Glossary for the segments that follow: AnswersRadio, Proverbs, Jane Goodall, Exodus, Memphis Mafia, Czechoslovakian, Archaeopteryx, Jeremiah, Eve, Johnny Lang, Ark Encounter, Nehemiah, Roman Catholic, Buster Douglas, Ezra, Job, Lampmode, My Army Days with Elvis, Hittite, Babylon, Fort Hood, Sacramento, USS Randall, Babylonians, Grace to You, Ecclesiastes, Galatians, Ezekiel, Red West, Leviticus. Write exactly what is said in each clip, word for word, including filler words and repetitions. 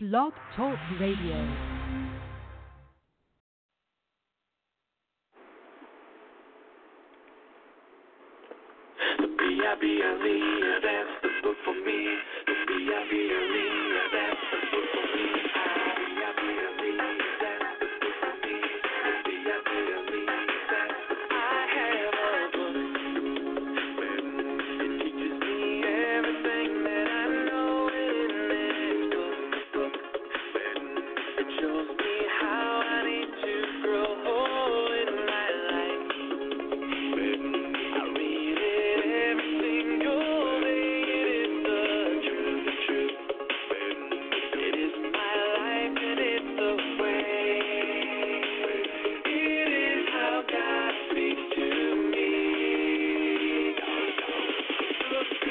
Blog Talk Radio. B I B L E, that's the book for me. The B I B L E, that's the book for me. B I B L E, that's the book for me. The B I B L E, that's the book for me. I have a book that teaches me everything that I know in this book. book. It shows me how I need to grow. B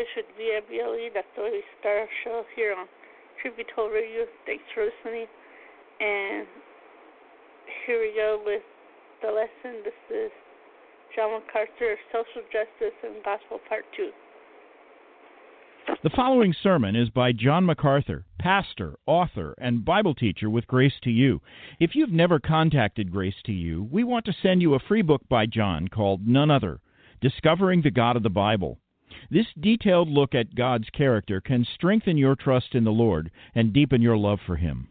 I B L E, that's the way we start our show here on Tribute to Radio. Thanks for listening. And here we go with the lesson. This is John MacArthur, Social Justice and Gospel, Part two. The following sermon is by John MacArthur, pastor, author, and Bible teacher with Grace to You. If you've never contacted Grace to You, we want to send you a free book by John called None Other, Discovering the God of the Bible. This detailed look at God's character can strengthen your trust in the Lord and deepen your love for Him.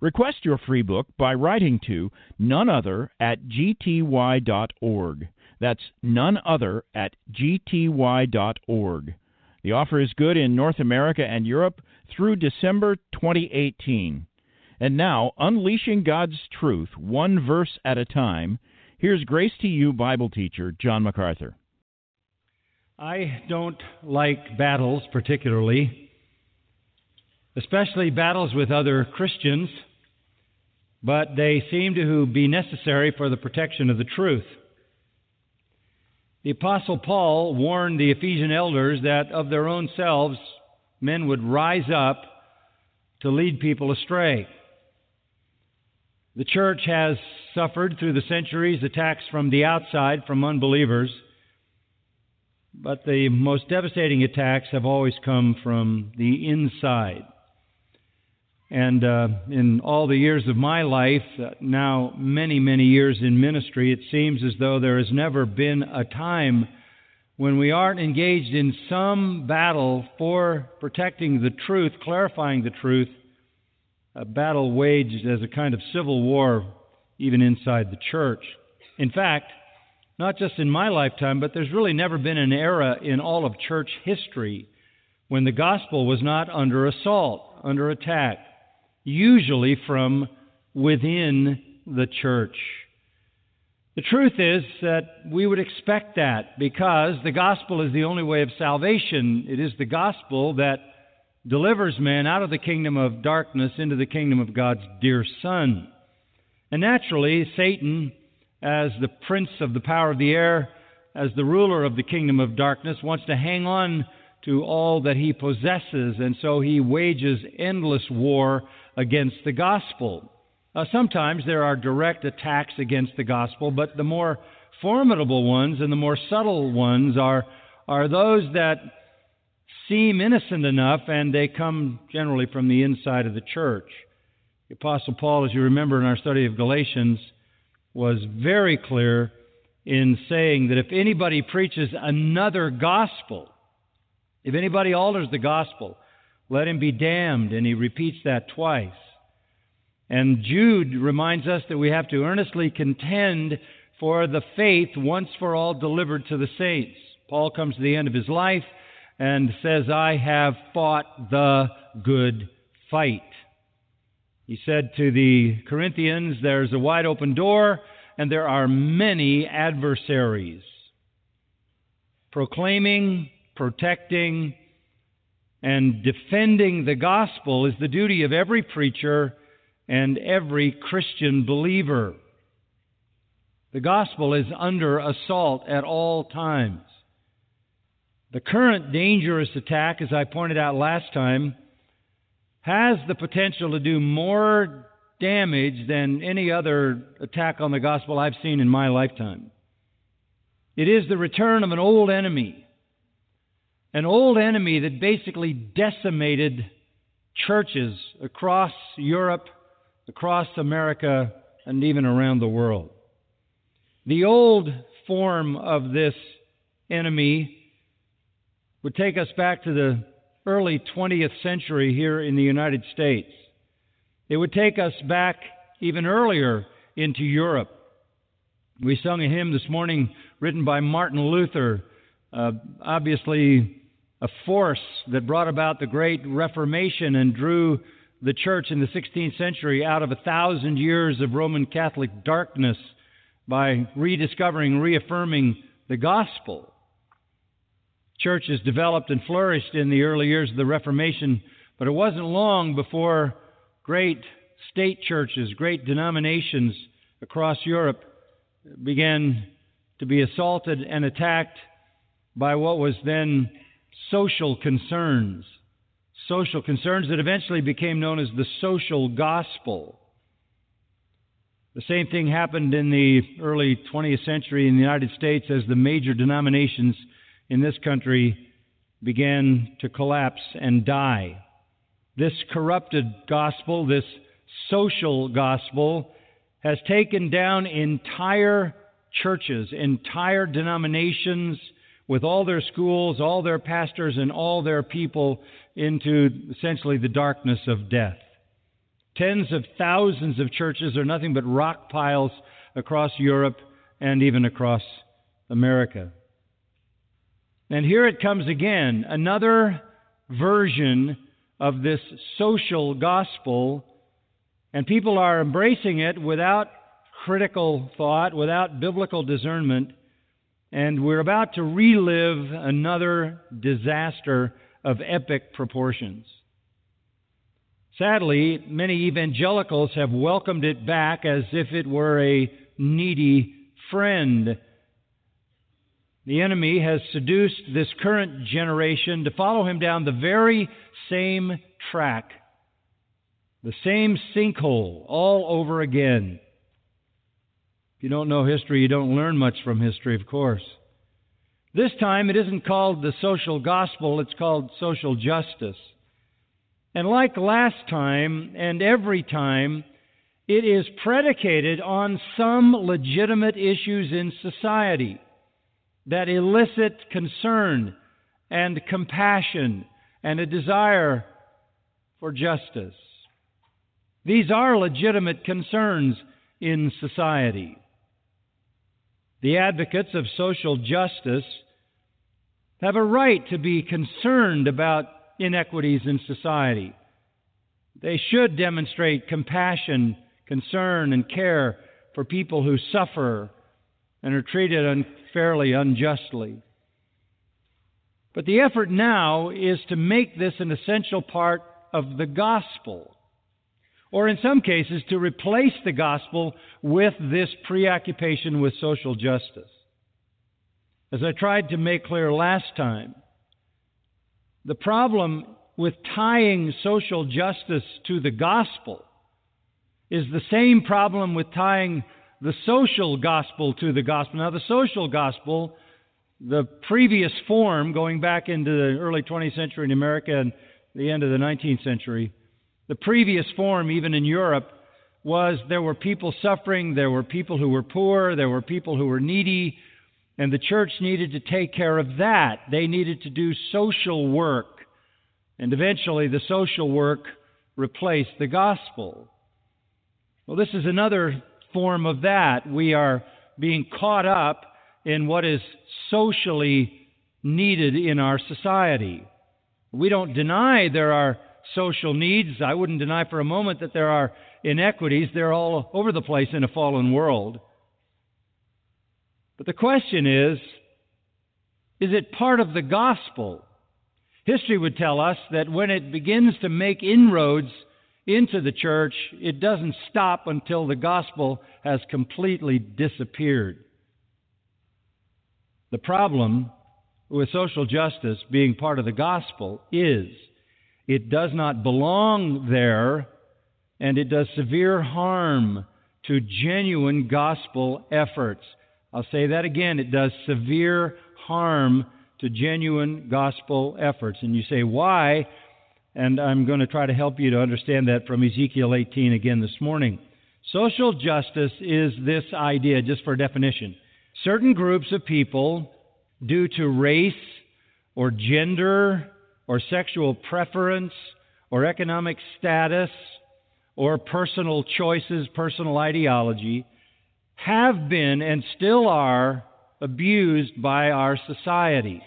Request your free book by writing to noneother at g t y dot org. That's noneother at g t y dot org. The offer is good in North America and Europe through December twenty eighteen. And now, unleashing God's truth one verse at a time, here's Grace to You Bible teacher John MacArthur. I don't like battles particularly, especially battles with other Christians, but they seem to be necessary for the protection of the truth. The Apostle Paul warned the Ephesian elders that of their own selves, men would rise up to lead people astray. The church has suffered through the centuries attacks from the outside from unbelievers, but the most devastating attacks have always come from the inside. And uh, in all the years of my life, uh, now many, many years in ministry, it seems as though there has never been a time when we aren't engaged in some battle for protecting the truth, clarifying the truth, a battle waged as a kind of civil war even inside the church. In fact, not just in my lifetime, but there's really never been an era in all of church history when the gospel was not under assault, under attack, usually from within the church. The truth is that we would expect that because the gospel is the only way of salvation. It is the gospel that delivers man out of the kingdom of darkness into the kingdom of God's dear Son. And naturally, Satan, as the prince of the power of the air, as the ruler of the kingdom of darkness, wants to hang on to all that he possesses, and so he wages endless war against the gospel. Uh, sometimes there are direct attacks against the gospel, but the more formidable ones and the more subtle ones are are those that seem innocent enough, and they come generally from the inside of the church. The Apostle Paul, as you remember in our study of Galatians, was very clear in saying that if anybody preaches another gospel, if anybody alters the gospel, let him be damned, and he repeats that twice. And Jude reminds us that we have to earnestly contend for the faith once for all delivered to the saints. Paul comes to the end of his life and says, I have fought the good fight. He said to the Corinthians, there's a wide open door, and there are many adversaries, proclaiming, protecting, and defending the gospel is the duty of every preacher and every Christian believer. The gospel is under assault at all times. The current dangerous attack, as I pointed out last time, has the potential to do more damage than any other attack on the gospel I've seen in my lifetime. It is the return of an old enemy. An old enemy that basically decimated churches across Europe, across America, and even around the world. The old form of this enemy would take us back to the early twentieth century here in the United States. It would take us back even earlier into Europe. We sung a hymn this morning written by Martin Luther, uh, obviously a force that brought about the great Reformation and drew the church in the sixteenth century out of a thousand years of Roman Catholic darkness by rediscovering, reaffirming the gospel. Churches developed and flourished in the early years of the Reformation, but it wasn't long before great state churches, great denominations across Europe began to be assaulted and attacked by what was then social concerns, social concerns that eventually became known as the social gospel. The same thing happened in the early twentieth century in the United States as the major denominations in this country began to collapse and die. This corrupted gospel, this social gospel, has taken down entire churches, entire denominations, with all their schools, all their pastors, and all their people into essentially the darkness of death. Tens of thousands of churches are nothing but rock piles across Europe and even across America. And here it comes again, another version of this social gospel, and people are embracing it without critical thought, without biblical discernment, and we're about to relive another disaster of epic proportions. Sadly, many evangelicals have welcomed it back as if it were a needy friend. The enemy has seduced this current generation to follow him down the very same track, the same sinkhole all over again. If you don't know history, you don't learn much from history, of course. This time, it isn't called the social gospel, it's called social justice. And like last time and every time, it is predicated on some legitimate issues in society that elicit concern and compassion and a desire for justice. These are legitimate concerns in society. The advocates of social justice have a right to be concerned about inequities in society. They should demonstrate compassion, concern, and care for people who suffer and are treated unfairly, unjustly. But the effort now is to make this an essential part of the gospel, or in some cases to replace the gospel with this preoccupation with social justice. As I tried to make clear last time, the problem with tying social justice to the gospel is the same problem with tying the social gospel to the gospel. Now, the social gospel, the previous form going back into the early twentieth century in America and the end of the nineteenth century, the previous form, even in Europe, was there were people suffering, there were people who were poor, there were people who were needy, and the church needed to take care of that. They needed to do social work. And eventually the social work replaced the gospel. Well, this is another form of that. We are being caught up in what is socially needed in our society. We don't deny there are social needs. I wouldn't deny for a moment that there are inequities. They're all over the place in a fallen world. But the question is, is it part of the gospel? History would tell us that when it begins to make inroads into the church, it doesn't stop until the gospel has completely disappeared. The problem with social justice being part of the gospel is it does not belong there, and it does severe harm to genuine gospel efforts. I'll say that again. It does severe harm to genuine gospel efforts. And you say, why? And I'm going to try to help you to understand that from Ezekiel eighteen again this morning. Social justice is this idea, just for definition. Certain groups of people, due to race or gender or sexual preference or economic status or personal choices, personal ideology, have been and still are abused by our society.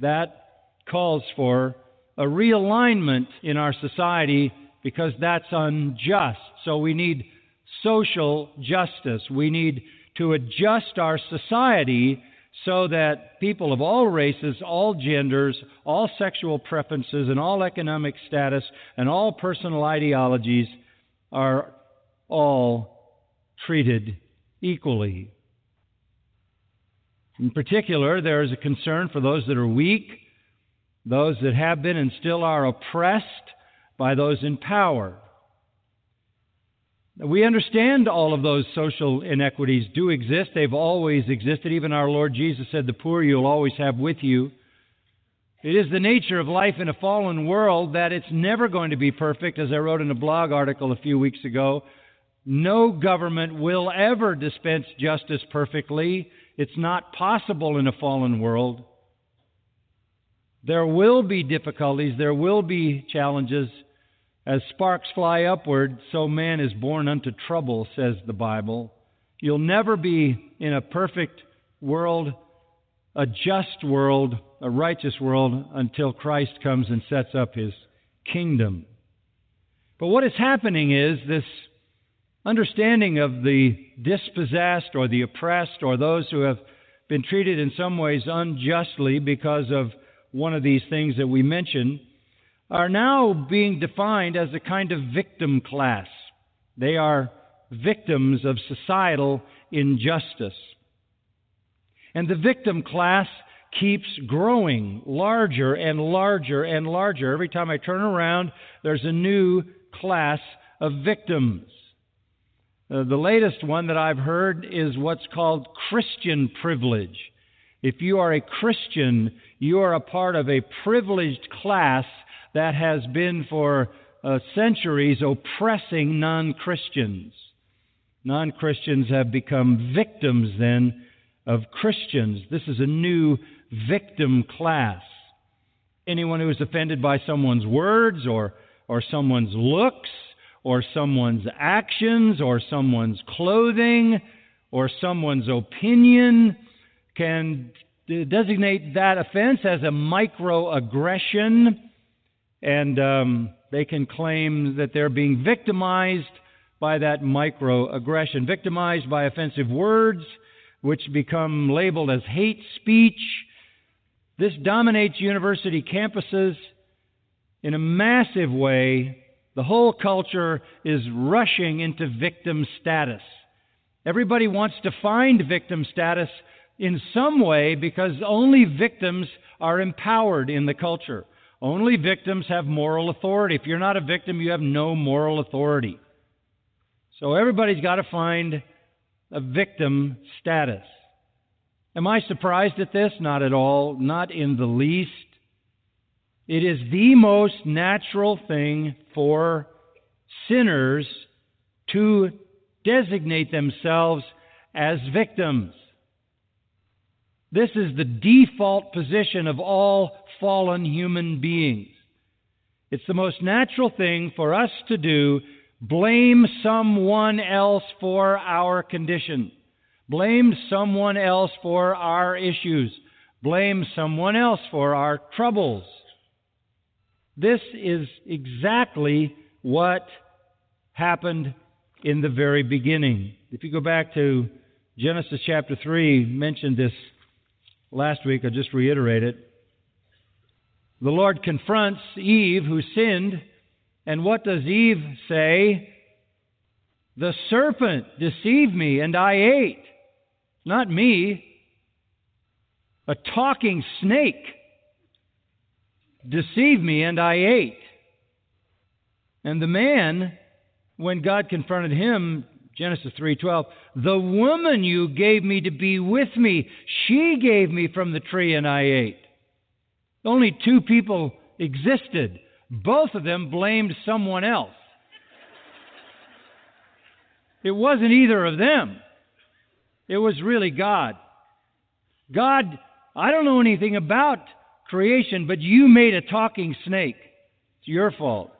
That calls for a realignment in our society because that's unjust. So we need social justice. We need to adjust our society so that people of all races, all genders, all sexual preferences, and all economic status, and all personal ideologies are all treated equally. In particular, there is a concern for those that are weak, those that have been and still are oppressed by those in power. We understand all of those social inequities do exist. They've always existed. Even our Lord Jesus said, "The poor you'll always have with you." It is the nature of life in a fallen world that it's never going to be perfect. As I wrote in a blog article a few weeks ago, no government will ever dispense justice perfectly. It's not possible in a fallen world. There will be difficulties. There will be challenges. As sparks fly upward, so man is born unto trouble, says the Bible. You'll never be in a perfect world, a just world, a righteous world, until Christ comes and sets up His kingdom. But what is happening is this understanding of the dispossessed or the oppressed or those who have been treated in some ways unjustly because of one of these things that we mentioned, are now being defined as a kind of victim class. They are victims of societal injustice. And the victim class keeps growing larger and larger and larger. Every time I turn around, there's a new class of victims. Uh, the latest one that I've heard is what's called Christian privilege. If you are a Christian, you are a part of a privileged class that has been for uh, centuries oppressing non-Christians. Non-Christians have become victims then of Christians. This is a new victim class. Anyone who is offended by someone's words or, or someone's looks or someone's actions or someone's clothing or someone's opinion can designate that offense as a microaggression, and um, they can claim that they're being victimized by that microaggression, victimized by offensive words, which become labeled as hate speech. This dominates university campuses in a massive way. The whole culture is rushing into victim status. Everybody wants to find victim status in some way because only victims are empowered in the culture. Only victims have moral authority. If you're not a victim, you have no moral authority. So everybody's got to find a victim status. Am I surprised at this? Not at all. Not in the least. It is the most natural thing for sinners to designate themselves as victims. This is the default position of all fallen human beings. It's the most natural thing for us to do. Blame someone else for our condition. Blame someone else for our issues. Blame someone else for our troubles. This is exactly what happened in the very beginning. If you go back to Genesis chapter three, mentioned this last week, I'll just reiterate it. The Lord confronts Eve who sinned. And what does Eve say? The serpent deceived me and I ate. Not me. A talking snake deceived me and I ate. And the man, when God confronted him, Genesis three twelve, the woman you gave me to be with me, she gave me from the tree and I ate. Only two people existed. Both of them blamed someone else. It wasn't either of them. It was really God. God, I don't know anything about creation, but you made a talking snake. It's your fault.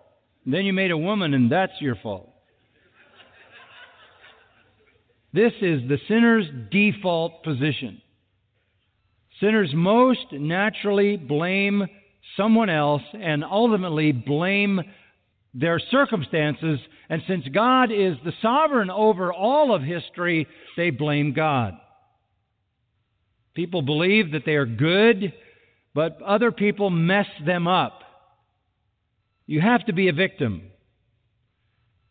And then you made a woman, and that's your fault. This is the sinner's default position. Sinners most naturally blame someone else, and ultimately blame their circumstances. And since God is the sovereign over all of history, they blame God. People believe that they are good, but other people mess them up. You have to be a victim,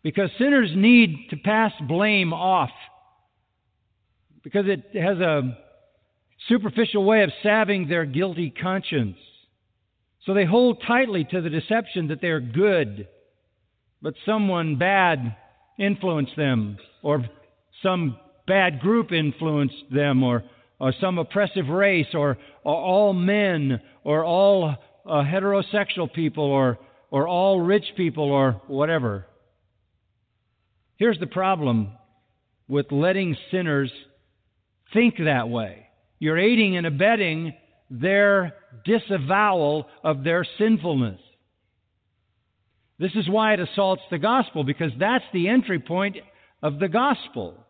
because sinners need to pass blame off, because it has a superficial way of salving their guilty conscience. So they hold tightly to the deception that they're good, but someone bad influenced them, or some bad group influenced them, or, or some oppressive race, or, or all men, or all uh, heterosexual people, or, or all rich people, or whatever. Here's the problem with letting sinners think that way. You're aiding and abetting their disavowal of their sinfulness. This is why it assaults the gospel, because that's the entry point of the gospel.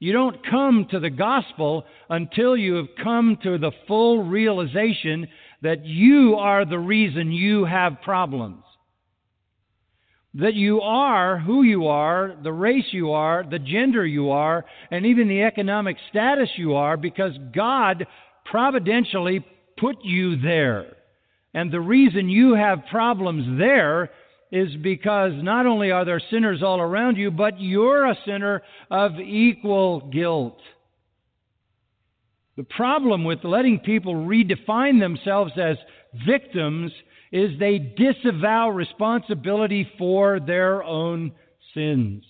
You don't come to the gospel until you have come to the full realization that you are the reason you have problems. That you are who you are, the race you are, the gender you are, and even the economic status you are, because God providentially put you there. And the reason you have problems there is because not only are there sinners all around you, but you're a sinner of equal guilt. The problem with letting people redefine themselves as victims is they disavow responsibility for their own sins.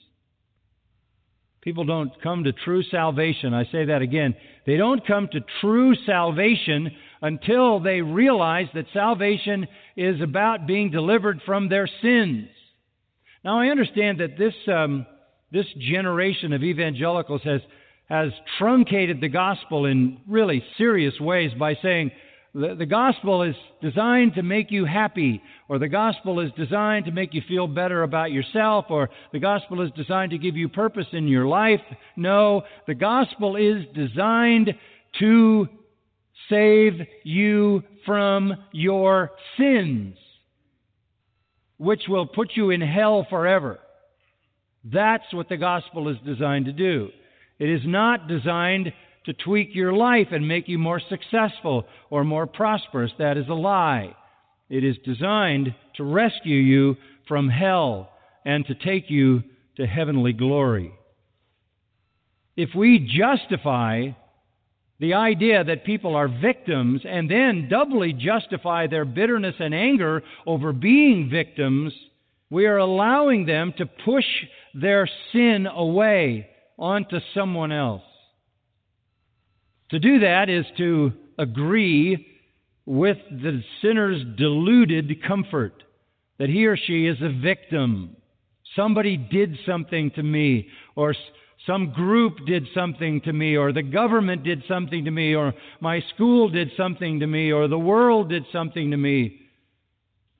People don't come to true salvation. I say that again. They don't come to true salvation until they realize that salvation is about being delivered from their sins. Now, I understand that this um, this generation of evangelicals has, has truncated the gospel in really serious ways by saying, The, the gospel is designed to make you happy, or the gospel is designed to make you feel better about yourself, or the gospel is designed to give you purpose in your life. No, the gospel is designed to save you from your sins, which will put you in hell forever. That's what the gospel is designed to do. It is not designed to tweak your life and make you more successful or more prosperous. That is a lie. It is designed to rescue you from hell and to take you to heavenly glory. If we justify the idea that people are victims and then doubly justify their bitterness and anger over being victims, we are allowing them to push their sin away onto someone else. To do that is to agree with the sinner's deluded comfort that he or she is a victim. Somebody did something to me, or some group did something to me, or the government did something to me, or my school did something to me, or the world did something to me.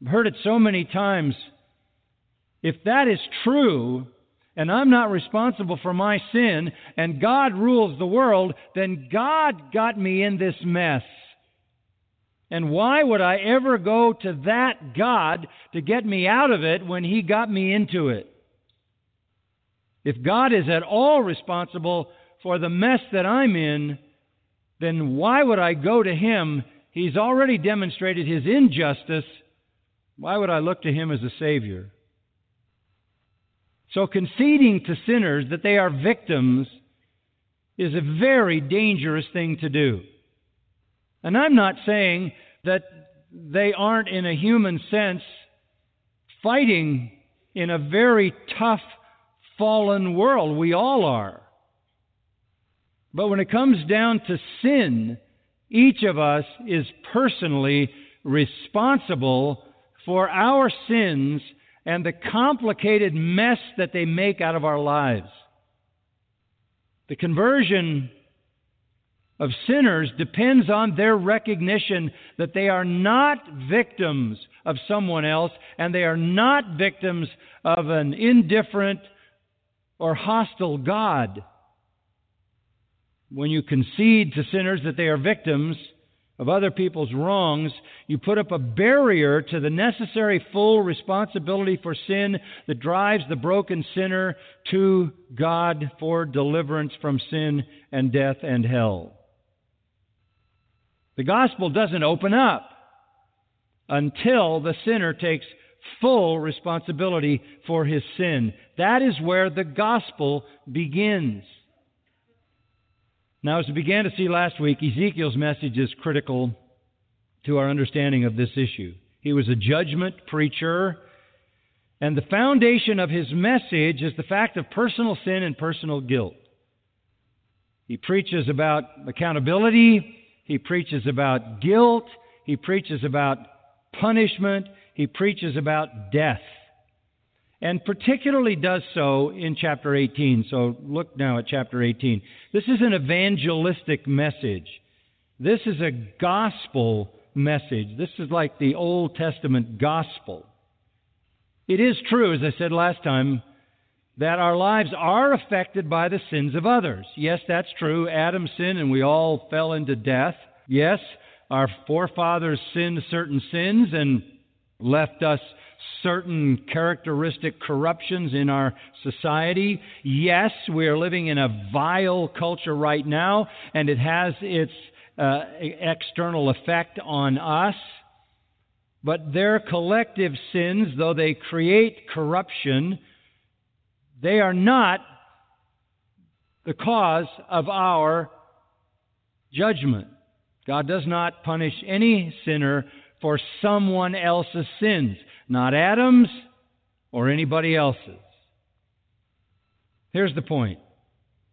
I've heard it so many times. If that is true, and I'm not responsible for my sin, and God rules the world, then God got me in this mess. And why would I ever go to that God to get me out of it when He got me into it? If God is at all responsible for the mess that I'm in, then why would I go to Him? He's already demonstrated His injustice. Why would I look to Him as a Savior? So conceding to sinners that they are victims is a very dangerous thing to do. And I'm not saying that they aren't, in a human sense, fighting in a very tough, fallen world. We all are. But when it comes down to sin, each of us is personally responsible for our sins and the complicated mess that they make out of our lives. The conversion of sinners depends on their recognition that they are not victims of someone else, and they are not victims of an indifferent or hostile God. When you concede to sinners that they are victims of other people's wrongs, you put up a barrier to the necessary full responsibility for sin that drives the broken sinner to God for deliverance from sin and death and hell. The gospel doesn't open up until the sinner takes full responsibility for his sin. That is where the gospel begins. Now, as we began to see last week, Ezekiel's message is critical to our understanding of this issue. He was a judgment preacher, and the foundation of his message is the fact of personal sin and personal guilt. He preaches about accountability, he preaches about guilt, he preaches about punishment, he preaches about death, and particularly does so in chapter eighteen. So look now at chapter eighteen. This is an evangelistic message. This is a gospel message. This is like the Old Testament gospel. It is true, as I said last time, that our lives are affected by the sins of others. Yes, that's true. Adam sinned and we all fell into death. Yes, our forefathers sinned certain sins and left us certain characteristic corruptions in our society. Yes, we are living in a vile culture right now, and it has its uh, external effect on us. But their collective sins, though they create corruption, they are not the cause of our judgment. God does not punish any sinner for someone else's sins, not Adam's or anybody else's. Here's the point.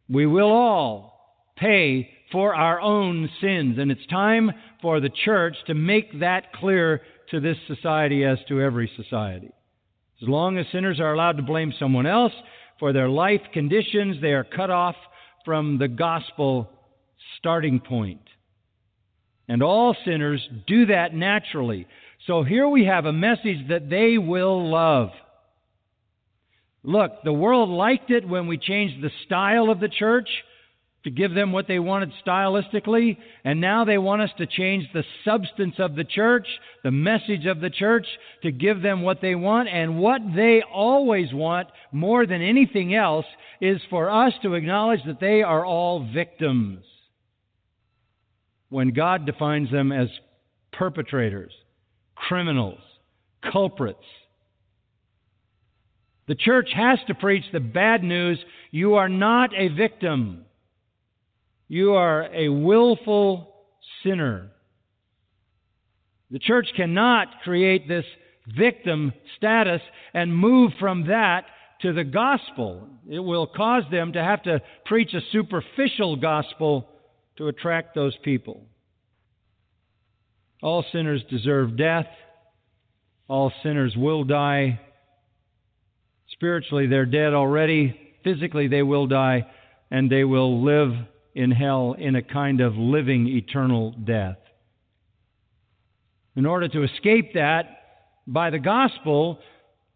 We will all pay for our own sins, and it's time for the church to make that clear to this society as to every society. As long as sinners are allowed to blame someone else for their life conditions, they are cut off from the gospel starting point. And all sinners do that naturally. So here we have a message that they will love. Look, the world liked it when we changed the style of the church to give them what they wanted stylistically, and now they want us to change the substance of the church, the message of the church, to give them what they want. And what they always want, more than anything else, is for us to acknowledge that they are all victims when God defines them as perpetrators, criminals, culprits. The church has to preach the bad news. You are not a victim. You are a willful sinner. The church cannot create this victim status and move from that to the gospel. It will cause them to have to preach a superficial gospel to attract those people. All sinners deserve death. All sinners will die. Spiritually, they're dead already. Physically, they will die, and they will live in hell in a kind of living eternal death. In order to escape that, by the gospel,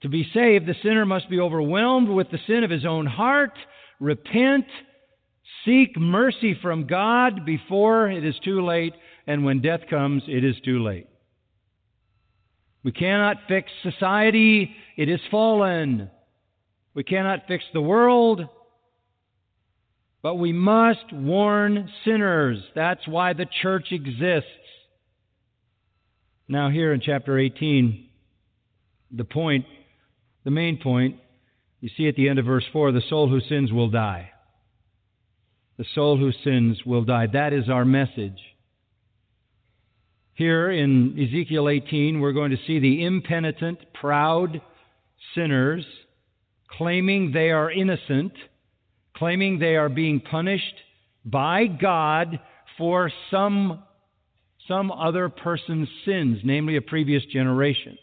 to be saved, the sinner must be overwhelmed with the sin of his own heart, repent, seek mercy from God before it is too late, and when death comes, it is too late. We cannot fix society. It is fallen. We cannot fix the world, but we must warn sinners. That's why the church exists. Now here in chapter eighteen, the point, the main point, you see at the end of verse four, the soul who sins will die. The soul who sins will die. That is our message. Here in Ezekiel eighteen, we're going to see the impenitent, proud sinners claiming they are innocent, claiming they are being punished by God for some, some other person's sins, namely a previous generation.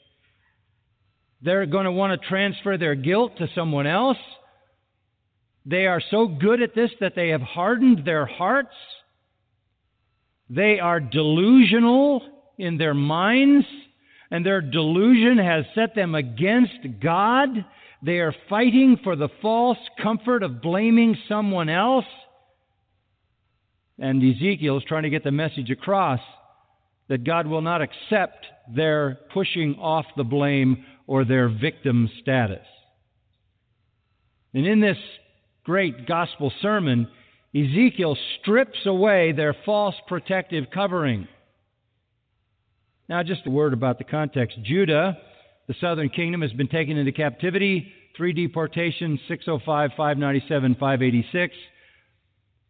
They're going to want to transfer their guilt to someone else. They are so good at this that they have hardened their hearts. They are delusional in their minds, and their delusion has set them against God. They are fighting for the false comfort of blaming someone else. And Ezekiel is trying to get the message across that God will not accept their pushing off the blame or their victim status. And in this great gospel sermon, Ezekiel strips away their false protective covering. Now, just a word about the context. Judah, the southern kingdom, has been taken into captivity, three deportations, six oh five, five ninety-seven, five eighty-six.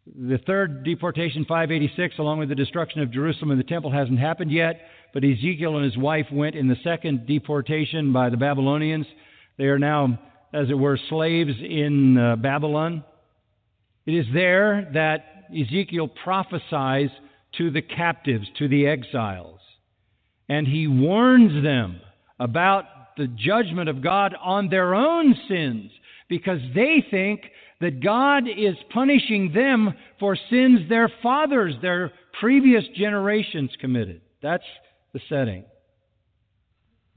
The third deportation, five eighty-six, along with the destruction of Jerusalem and the temple, hasn't happened yet, but Ezekiel and his wife went in the second deportation by the Babylonians. They are now, as it were, slaves in uh, Babylon. It is there that Ezekiel prophesies to the captives, to the exiles, and he warns them about the judgment of God on their own sins, because they think that God is punishing them for sins their fathers, their previous generations committed. That's the setting.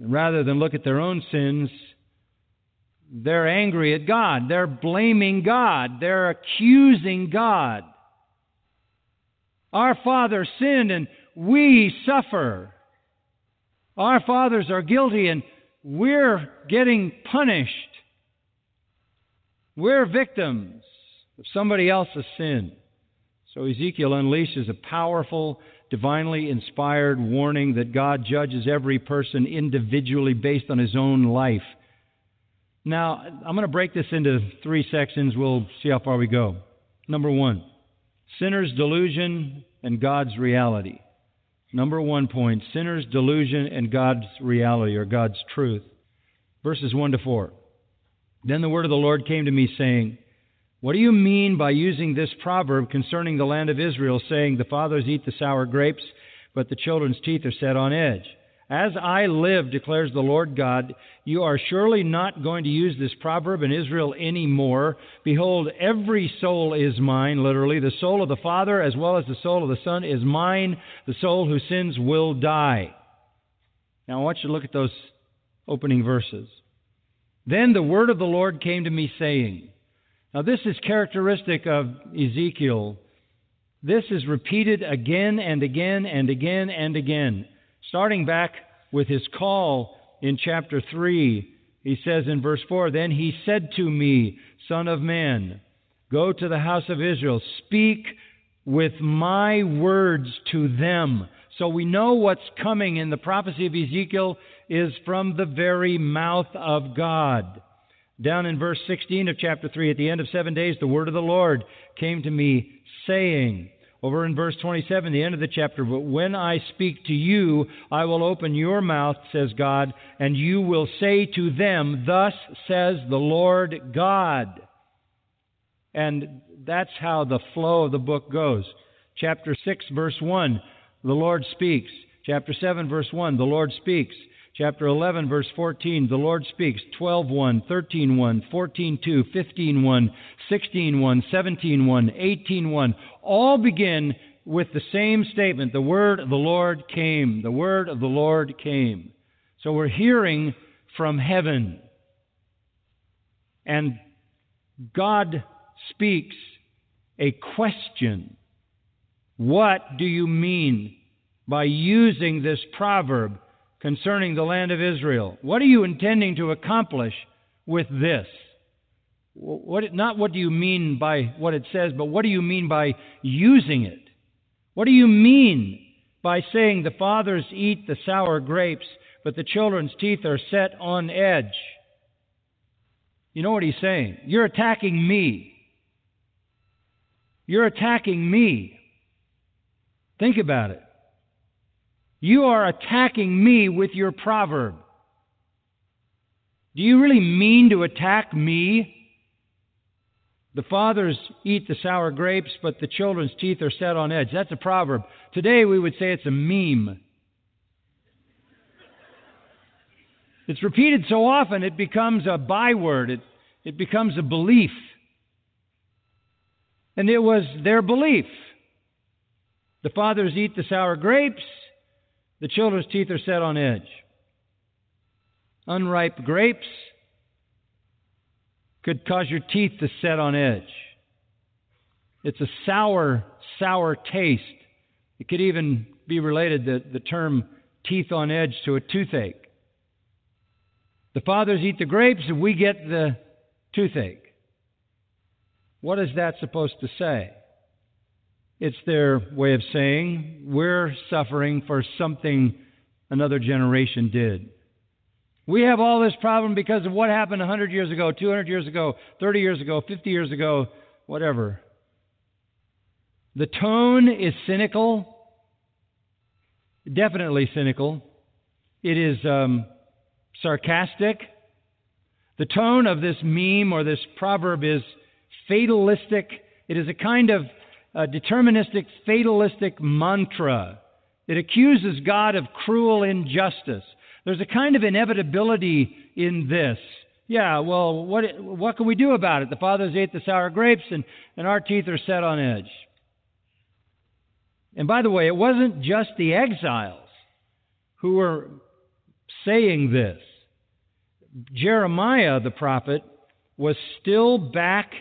And rather than look at their own sins, they're angry at God. They're blaming God. They're accusing God. Our father sinned and we suffer. Our fathers are guilty and we're getting punished. We're victims of somebody else's sin. So Ezekiel unleashes a powerful, divinely inspired warning that God judges every person individually based on his own life. Now, I'm going to break this into three sections. We'll see how far we go. Number one, sinner's delusion and God's reality. Number one point, sinner's delusion and God's reality, or God's truth. Verses one to four. Then the word of the Lord came to me, saying, "What do you mean by using this proverb concerning the land of Israel, saying, 'The fathers eat the sour grapes, but the children's teeth are set on edge'? As I live, declares the Lord God, you are surely not going to use this proverb in Israel anymore. Behold, every soul is mine, literally. The soul of the Father as well as the soul of the Son is mine. The soul who sins will die. Now I want you to look at those opening verses. Then the word of the Lord came to me, saying... Now this is characteristic of Ezekiel. This is repeated again and again and again and again. Starting back with his call in chapter three, he says in verse four, Then he said to me, Son of man, go to the house of Israel, speak with my words to them. So we know what's coming in the prophecy of Ezekiel is from the very mouth of God. Down in verse sixteen of chapter three, at the end of seven days, the word of the Lord came to me, saying... Over in verse twenty-seven, the end of the chapter, But when I speak to you, I will open your mouth, says God, and you will say to them, Thus says the Lord God. And that's how the flow of the book goes. Chapter six, verse one, the Lord speaks. Chapter seven, verse one, the Lord speaks. Chapter eleven, verse fourteen, the Lord speaks. twelve one, thirteen one, fourteen two, fifteen one, sixteen one, seventeen one, eighteen one. All begin with the same statement. The word of the Lord came. The word of the Lord came. So we're hearing from heaven. And God speaks a question. What do you mean by using this proverb concerning the land of Israel? What are you intending to accomplish with this? What, not what do you mean by what it says, but what do you mean by using it? What do you mean by saying the fathers eat the sour grapes, but the children's teeth are set on edge? You know what he's saying? You're attacking me. You're attacking me. Think about it. You are attacking me with your proverb. Do you really mean to attack me? The fathers eat the sour grapes, but the children's teeth are set on edge. That's a proverb. Today we would say it's a meme. It's repeated so often it becomes a byword. It, it becomes a belief. And it was their belief. The fathers eat the sour grapes. The children's teeth are set on edge. Unripe grapes could cause your teeth to set on edge. It's a sour, sour taste. It could even be related to the term teeth on edge to a toothache. The fathers eat the grapes and we get the toothache. What is that supposed to say? It's their way of saying, we're suffering for something another generation did. We have all this problem because of what happened one hundred years ago, two hundred years ago, thirty years ago, fifty years ago, whatever. The tone is cynical, definitely cynical. It is um, sarcastic. The tone of this meme or this proverb is fatalistic. It is a kind of a deterministic, fatalistic mantra. It accuses God of cruel injustice. There's a kind of inevitability in this. Yeah, well, what what can we do about it? The fathers ate the sour grapes and, and our teeth are set on edge. And by the way, it wasn't just the exiles who were saying this. Jeremiah, the prophet, was still back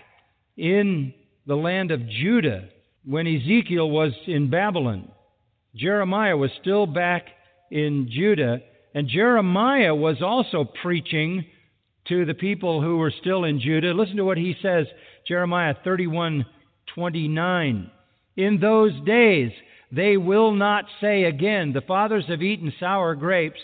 in the land of Judah. When Ezekiel was in Babylon, Jeremiah was still back in Judah, and Jeremiah was also preaching to the people who were still in Judah. Listen to what he says, Jeremiah thirty-one twenty-nine. In those days they will not say again, the fathers have eaten sour grapes,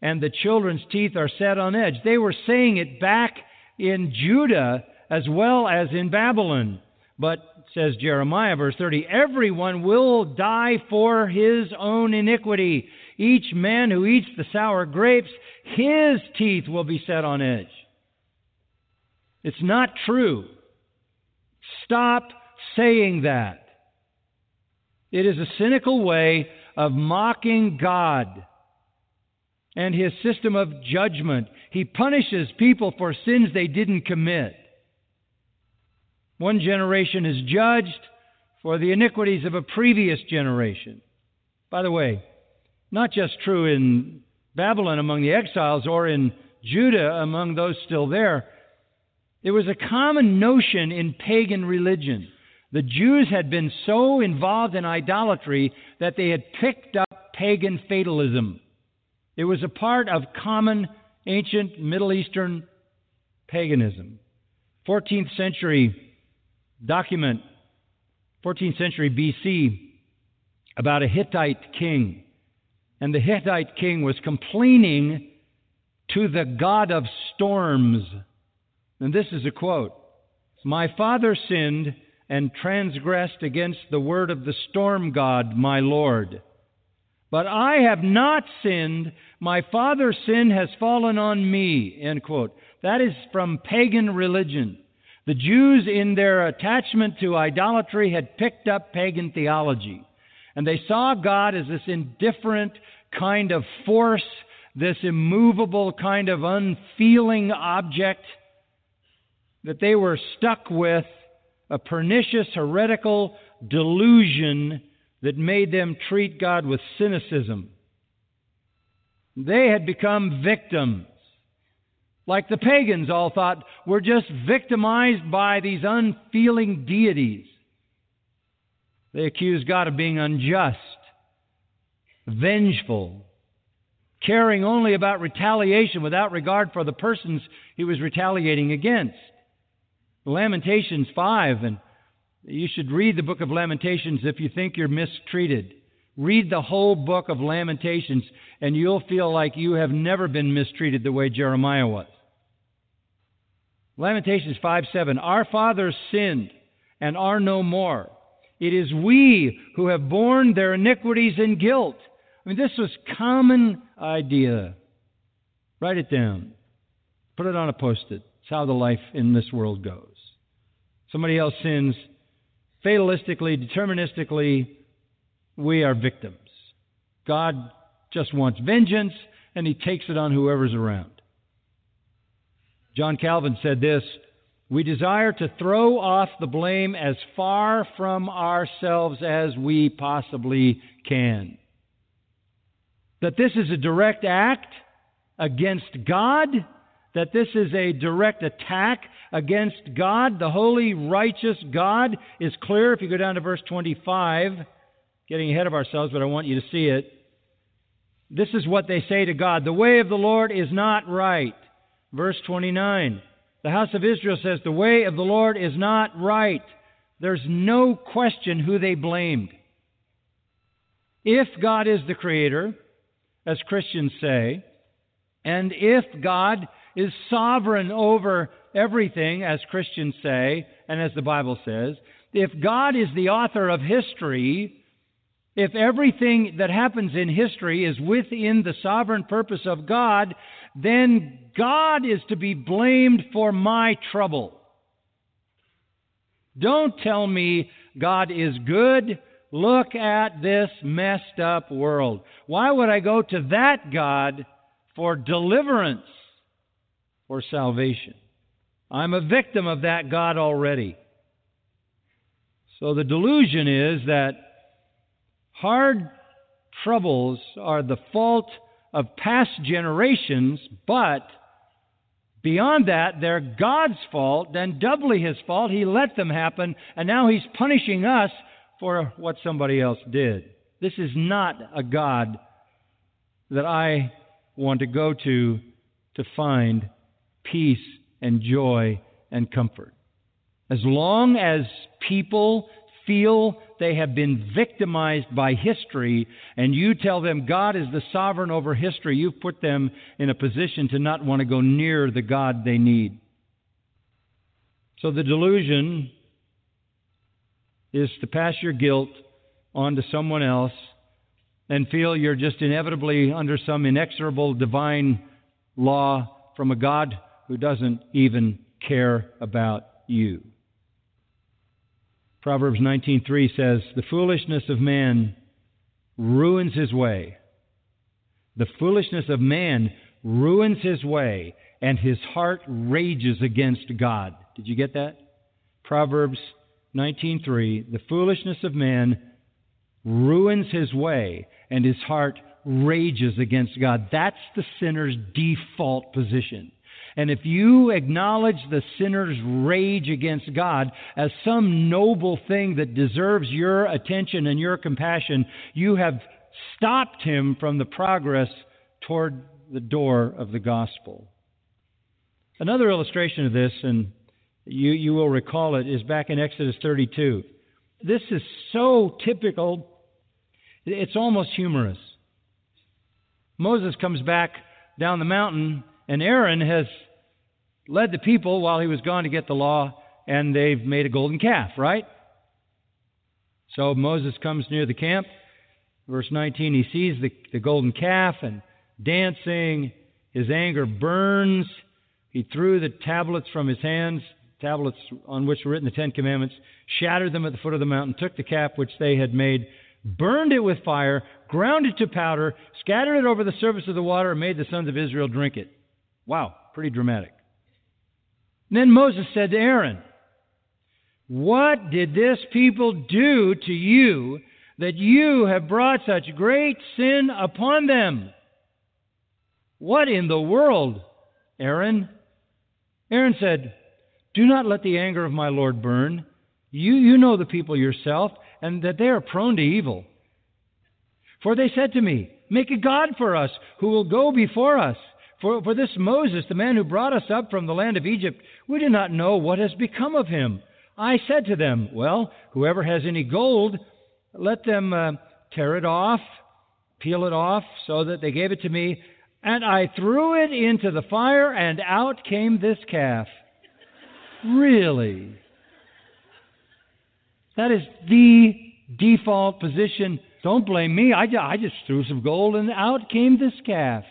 and the children's teeth are set on edge. They were saying it back in Judah as well as in Babylon. But, says Jeremiah, verse thirty, everyone will die for his own iniquity. Each man who eats the sour grapes, his teeth will be set on edge. It's not true. Stop saying that. It is a cynical way of mocking God. and his system of judgment. He punishes people for sins they didn't commit. One generation is judged for the iniquities of a previous generation. By the way, not just true in Babylon among the exiles or in Judah among those still there. It was a common notion in pagan religion. The Jews had been so involved in idolatry that they had picked up pagan fatalism. It was a part of common ancient Middle Eastern paganism. fourteenth century document, fourteenth century B C, about a Hittite king. And the Hittite king was complaining to the god of storms. And this is a quote. "My father sinned and transgressed against the word of the storm god, my Lord. But I have not sinned. My father's sin has fallen on me." End quote. That is from pagan religion. The Jews, in their attachment to idolatry, had picked up pagan theology. And they saw God as this indifferent kind of force, this immovable kind of unfeeling object that they were stuck with, a pernicious, heretical delusion that made them treat God with cynicism. They had become victims. Like the pagans all thought, we're just victimized by these unfeeling deities. They accused God of being unjust, vengeful, caring only about retaliation without regard for the persons he was retaliating against. Lamentations five, and you should read the book of Lamentations if you think you're mistreated. Read the whole book of Lamentations, and you'll feel like you have never been mistreated the way Jeremiah was. Lamentations five seven, "Our fathers sinned and are no more. It is we who have borne their iniquities and guilt." I mean, this was a common idea. Write it down. Put it on a Post-it. It's how the life in this world goes. Somebody else sins. Fatalistically, deterministically, we are victims. God just wants vengeance, and he takes it on whoever's around. John Calvin said this, "We desire to throw off the blame as far from ourselves as we possibly can." That this is a direct act against God, that this is a direct attack against God, the holy, righteous God, is clear if you go down to verse twenty-five. Getting ahead of ourselves, but I want you to see it. This is what they say to God. "The way of the Lord is not right." Verse twenty-nine. The house of Israel says, "The way of the Lord is not right." There's no question who they blamed. If God is the creator, as Christians say, and if God is sovereign over everything, as Christians say, and as the Bible says, if God is the author of history, if everything that happens in history is within the sovereign purpose of God, then God is to be blamed for my trouble. Don't tell me God is good. Look at this messed up world. Why would I go to that God for deliverance? For salvation. I'm a victim of that God already. So the delusion is that hard troubles are the fault of past generations, but beyond that, they're God's fault, and doubly his fault. He let them happen, and now he's punishing us for what somebody else did. This is not a God that I want to go to to find peace and joy and comfort. As long as people feel they have been victimized by history, and you tell them God is the sovereign over history, you've put them in a position to not want to go near the God they need. So the delusion is to pass your guilt on to someone else and feel you're just inevitably under some inexorable divine law from a God who doesn't even care about you. Proverbs nineteen three says, "The foolishness of man ruins his way, The foolishness of man ruins his way, and his heart rages against God. Did you get that? Proverbs nineteen three, the foolishness of man ruins his way, and his heart rages against God. That's the sinner's default position. And if you acknowledge the sinner's rage against God as some noble thing that deserves your attention and your compassion, you have stopped him from the progress toward the door of the gospel. Another illustration of this, and you, you will recall it, is back in Exodus thirty-two. This is so typical, it's almost humorous. Moses comes back down the mountain, and Aaron has led the people while he was gone to get the law, and they've made a golden calf, right? So Moses comes near the camp. Verse nineteen, he sees the, the golden calf and dancing. His anger burns. He threw the tablets from his hands, tablets on which were written the Ten Commandments, shattered them at the foot of the mountain, took the calf which they had made, burned it with fire, ground it to powder, scattered it over the surface of the water, and made the sons of Israel drink it. Wow, pretty dramatic. And then Moses said to Aaron, "What did this people do to you that you have brought such great sin upon them?" "What in the world, Aaron?" Aaron said, "Do not let the anger of my Lord burn. You, you know the people yourself, and that they are prone to evil. For they said to me, 'Make a god for us who will go before us.' For, for this Moses, the man who brought us up from the land of Egypt, we do not know what has become of him. I said to them, well, whoever has any gold, let them uh, tear it off, peel it off, so that they gave it to me. And I threw it into the fire, and out came this calf." Really? That is the default position. Don't blame me. I, I just threw some gold, and out came this calf.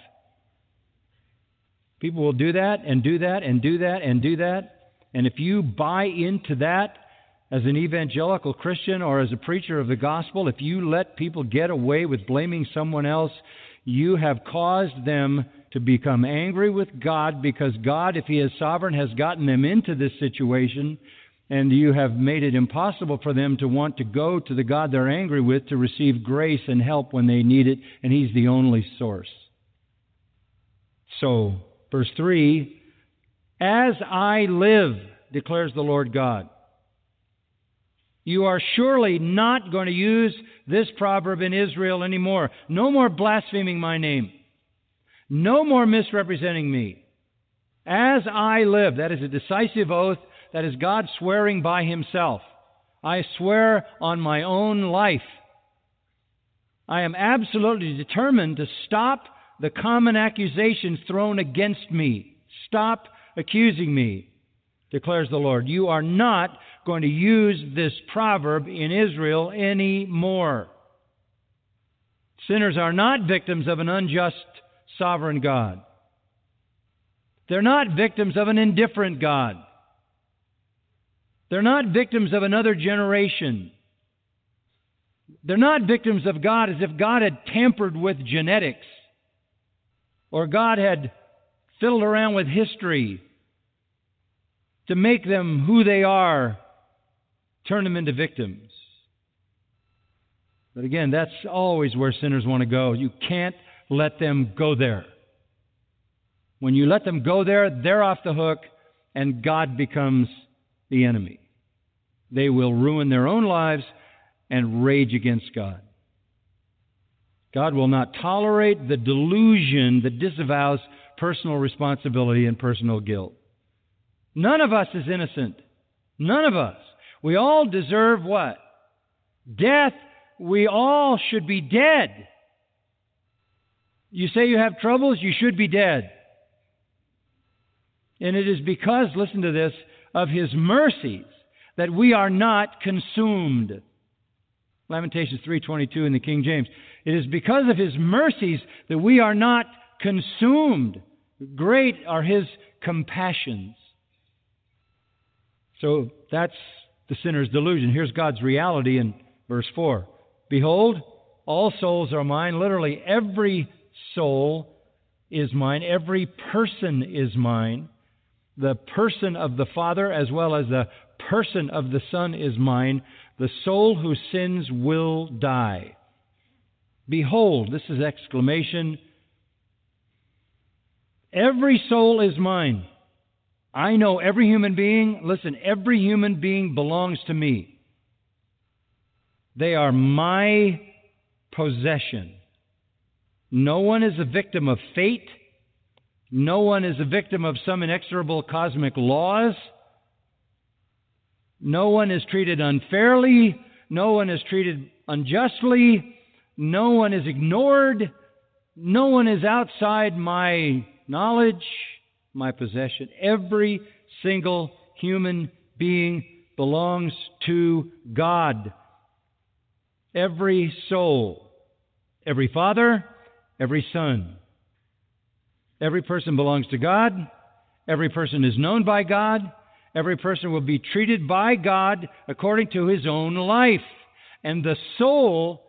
People will do that and do that and do that and do that. And if you buy into that as an evangelical Christian or as a preacher of the gospel, if you let people get away with blaming someone else, you have caused them to become angry with God, because God, if He is sovereign, has gotten them into this situation, and you have made it impossible for them to want to go to the God they're angry with to receive grace and help when they need it, and He's the only source. So, verse three, "As I live, declares the Lord God." You are surely not going to use this proverb in Israel anymore. No more blaspheming my name. No more misrepresenting me. As I live, that is a decisive oath. That is God swearing by Himself. I swear on my own life. I am absolutely determined to stop the common accusations thrown against me. Stop accusing me, declares the Lord. You are not going to use this proverb in Israel anymore. Sinners are not victims of an unjust sovereign God. They're not victims of an indifferent God. They're not victims of another generation. They're not victims of God as if God had tampered with genetics, or God had fiddled around with history to make them who they are, turn them into victims. But again, that's always where sinners want to go. You can't let them go there. When you let them go there, they're off the hook, and God becomes the enemy. They will ruin their own lives and rage against God. God will not tolerate the delusion that disavows personal responsibility and personal guilt. None of us is innocent. None of us. We all deserve what? Death. We all should be dead. You say you have troubles, you should be dead. And it is because, listen to this, of His mercies that we are not consumed. Lamentations three twenty-two in the King James. It is because of His mercies that we are not consumed. Great are His compassions. So that's the sinner's delusion. Here's God's reality in verse four. Behold, all souls are mine. Literally, every soul is mine. Every person is mine. The person of the Father as well as the person of the Son is mine. The soul who sins will die. Behold, this is exclamation. Every soul is mine. I know every human being. Listen, every human being belongs to me. They are my possession. No one is a victim of fate. No one is a victim of some inexorable cosmic laws. No one is treated unfairly. No one is treated unjustly. No one is ignored. No one is outside my knowledge, my possession. Every single human being belongs to God. Every soul, every father, every son. Every person belongs to God. Every person is known by God. Every person will be treated by God according to his own life. And the soul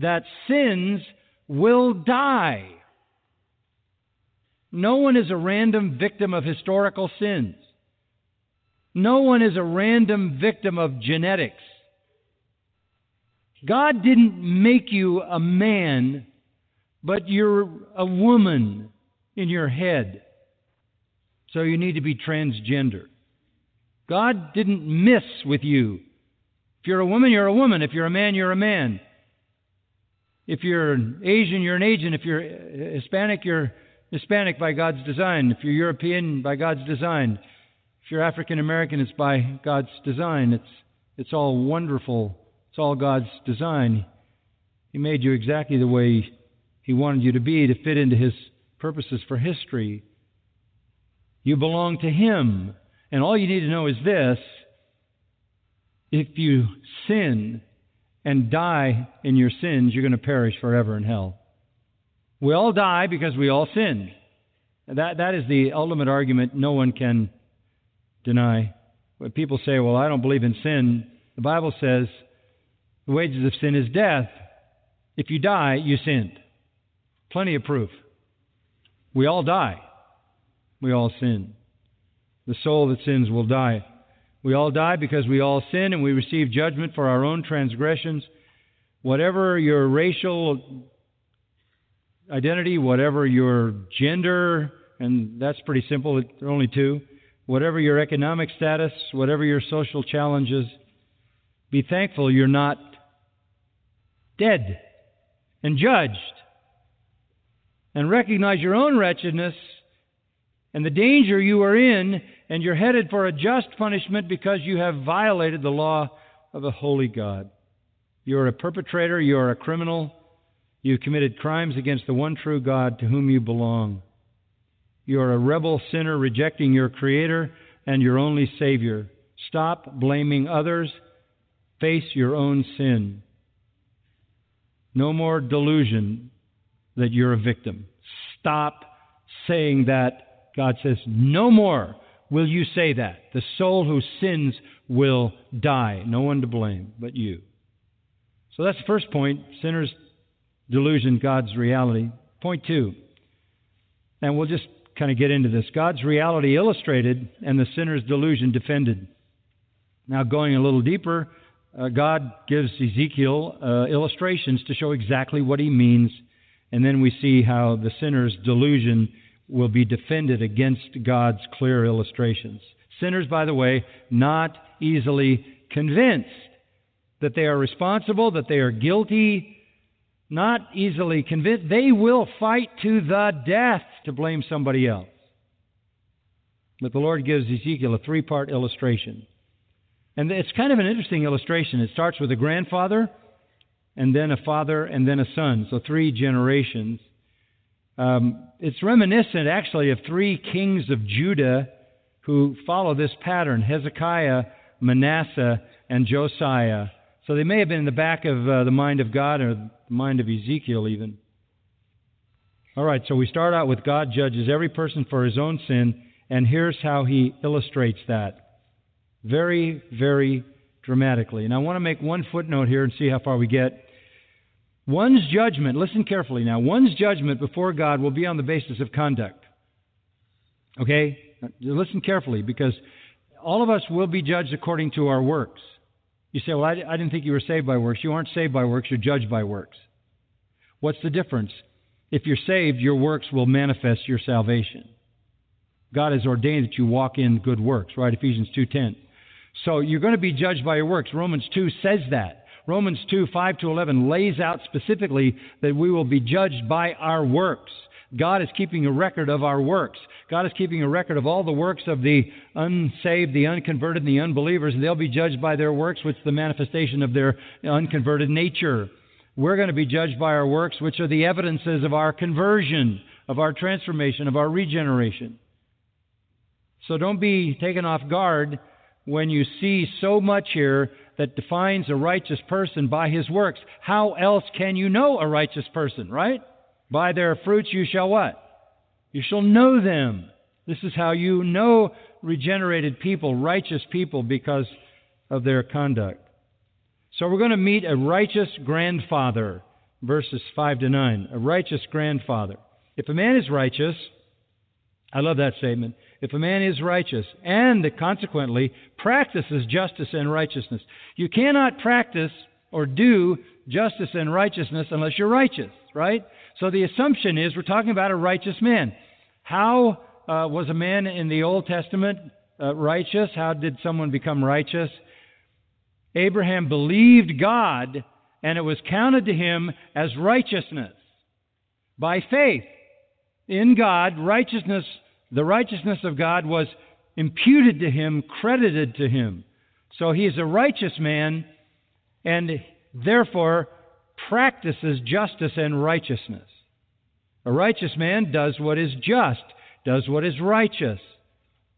that sins will die. No one is a random victim of historical sins. No one is a random victim of genetics. God didn't make you a man, but you're a woman in your head. So you need to be transgender. God didn't miss with you. If you're a woman, you're a woman. If you're a man, you're a man. If you're Asian, you're an Asian. If you're Hispanic, you're Hispanic by God's design. If you're European, by God's design. If you're African American, it's by God's design. It's it's all wonderful. It's all God's design. He made you exactly the way He wanted you to be to fit into His purposes for history. You belong to Him. And all you need to know is this: if you sin and die in your sins, you're going to perish forever in hell. We all die because we all sin. That, that is the ultimate argument no one can deny. When people say, well, I don't believe in sin, the Bible says the wages of sin is death. If you die, you sinned. Plenty of proof. We all die. We all sin. The soul that sins will die. We all die because we all sin and we receive judgment for our own transgressions. Whatever your racial identity, whatever your gender, and that's pretty simple, there are only two, whatever your economic status, whatever your social challenges, be thankful you're not dead and judged. And recognize your own wretchedness and the danger you are in, and you're headed for a just punishment because you have violated the law of a holy God. You're a perpetrator. You're a criminal. You've committed crimes against the one true God to whom you belong. You're a rebel sinner rejecting your Creator and your only Savior. Stop blaming others. Face your own sin. No more delusion that you're a victim. Stop saying that. God says, no more will you say that. The soul who sins will die. No one to blame but you. So that's the first point, sinner's delusion, God's reality. Point two, and we'll just kind of get into this. God's reality illustrated and the sinner's delusion defended. Now going a little deeper, uh, God gives Ezekiel uh, illustrations to show exactly what he means, and then we see how the sinner's delusion will be defended against God's clear illustrations. Sinners, by the way, not easily convinced that they are responsible, that they are guilty, not easily convinced. They will fight to the death to blame somebody else. But the Lord gives Ezekiel a three-part illustration. And it's kind of an interesting illustration. It starts with a grandfather, and then a father, and then a son. So three generations. Um, it's reminiscent, actually, of three kings of Judah who follow this pattern: Hezekiah, Manasseh, and Josiah. So they may have been in the back of uh, the mind of God, or the mind of Ezekiel even. All right, so we start out with God judges every person for his own sin, and here's how he illustrates that. Very, very dramatically. And I want to make one footnote here and see how far we get. One's judgment, listen carefully now, one's judgment before God will be on the basis of conduct. Okay? Listen carefully, because all of us will be judged according to our works. You say, well, I, I didn't think you were saved by works. You aren't saved by works, you're judged by works. What's the difference? If you're saved, your works will manifest your salvation. God has ordained that you walk in good works, right? Ephesians two ten. So you're going to be judged by your works. Romans two says that. Romans two, five to eleven lays out specifically that we will be judged by our works. God is keeping a record of our works. God is keeping a record of all the works of the unsaved, the unconverted, and the unbelievers. They'll be judged by their works, which is the manifestation of their unconverted nature. We're going to be judged by our works, which are the evidences of our conversion, of our transformation, of our regeneration. So don't be taken off guard when you see so much here that defines a righteous person by his works. How else can you know a righteous person, right? By their fruits you shall what? You shall know them. This is how you know regenerated people, righteous people, because of their conduct. So we're going to meet a righteous grandfather, verses five to nine. A righteous grandfather. If a man is righteous, I love that statement. If a man is righteous and consequently practices justice and righteousness. You cannot practice or do justice and righteousness unless you're righteous, right? So the assumption is we're talking about a righteous man. How uh, was a man in the Old Testament uh, righteous? How did someone become righteous? Abraham believed God, and it was counted to him as righteousness. By faith in God, righteousness, the righteousness of God was imputed to him, credited to him. So he is a righteous man and therefore practices justice and righteousness. A righteous man does what is just, does what is righteous.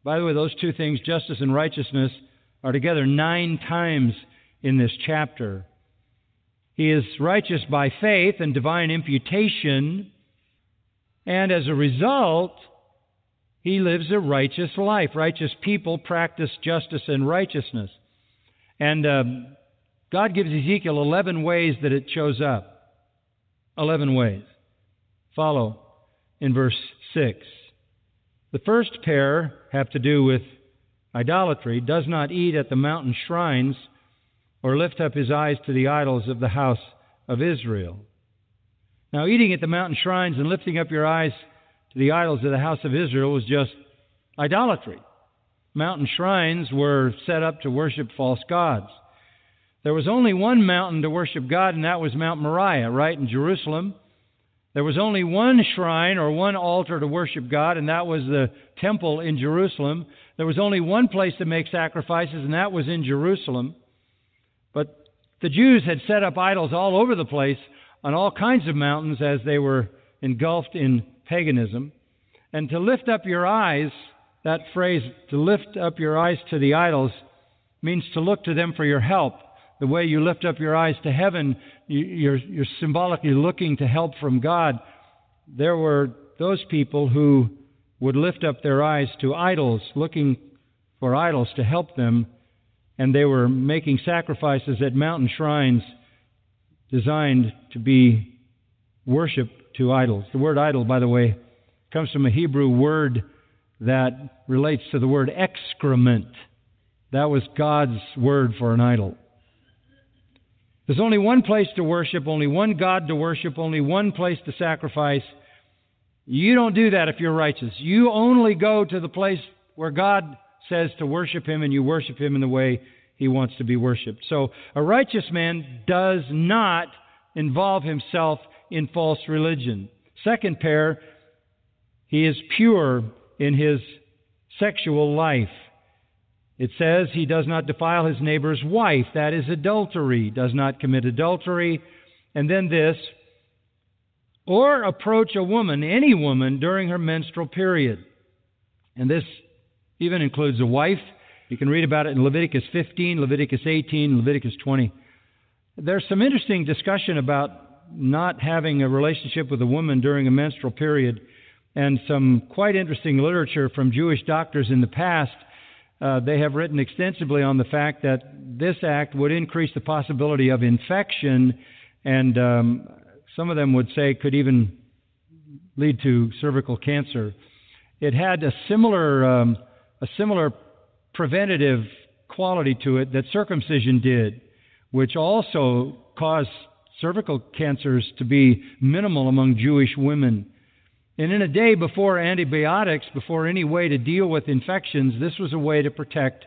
By the way, those two things, justice and righteousness, are together nine times in this chapter. He is righteous by faith and divine imputation, and as a result, he lives a righteous life. Righteous people practice justice and righteousness. And um, God gives Ezekiel eleven ways that it shows up. eleven ways. Follow in verse six. The first pair have to do with idolatry. Does not eat at the mountain shrines or lift up his eyes to the idols of the house of Israel. Now, eating at the mountain shrines and lifting up your eyes to the idols of the house of Israel was just idolatry. Mountain shrines were set up to worship false gods. There was only one mountain to worship God, and that was Mount Moriah, right, in Jerusalem. There was only one shrine or one altar to worship God, and that was the temple in Jerusalem. There was only one place to make sacrifices, and that was in Jerusalem. But the Jews had set up idols all over the place on all kinds of mountains as they were engulfed in paganism. And to lift up your eyes, that phrase, to lift up your eyes to the idols, means to look to them for your help. The way you lift up your eyes to heaven, you're, you're symbolically looking to help from God. There were those people who would lift up their eyes to idols, looking for idols to help them, and they were making sacrifices at mountain shrines designed to be worship to idols. The word idol, by the way, comes from a Hebrew word that relates to the word excrement. That was God's word for an idol. There's only one place to worship, only one God to worship, only one place to sacrifice. You don't do that if you're righteous. You only go to the place where God says to worship Him, and you worship Him in the way He wants to be worshipped. So a righteous man does not involve himself in false religion. Second pair, he is pure in his sexual life. It says he does not defile his neighbor's wife. That is adultery. Does not commit adultery. And then this, or approach a woman, any woman, during her menstrual period. And this even includes a wife. You can read about it in Leviticus fifteen, Leviticus eighteen, Leviticus twenty. There's some interesting discussion about not having a relationship with a woman during a menstrual period, and some quite interesting literature from Jewish doctors in the past. Uh, they have written extensively on the fact that this act would increase the possibility of infection, and um, some of them would say could even lead to cervical cancer. It had a similar um, a similar preventative quality to it that circumcision did, which also caused cervical cancers to be minimal among Jewish women. And in a day before antibiotics, before any way to deal with infections, this was a way to protect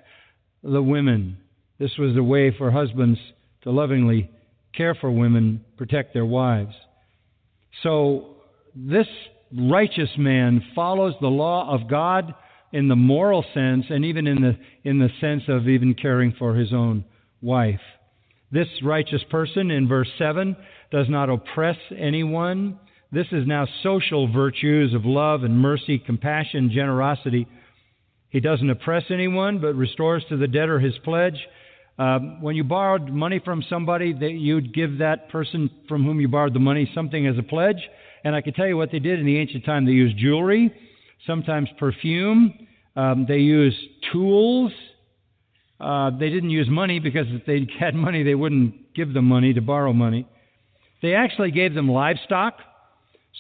the women. This was a way for husbands to lovingly care for women, protect their wives. So this righteous man follows the law of God in the moral sense, and even in the in the sense of even caring for his own wife. This righteous person, in verse seven, does not oppress anyone. This is now social virtues of love and mercy, compassion, generosity. He doesn't oppress anyone, but restores to the debtor his pledge. Uh, when you borrowed money from somebody, that you'd give that person from whom you borrowed the money something as a pledge. And I can tell you what they did in the ancient time. They used jewelry, sometimes perfume. Um, they used tools. Uh, they didn't use money, because if they had money, they wouldn't give them money to borrow money. They actually gave them livestock.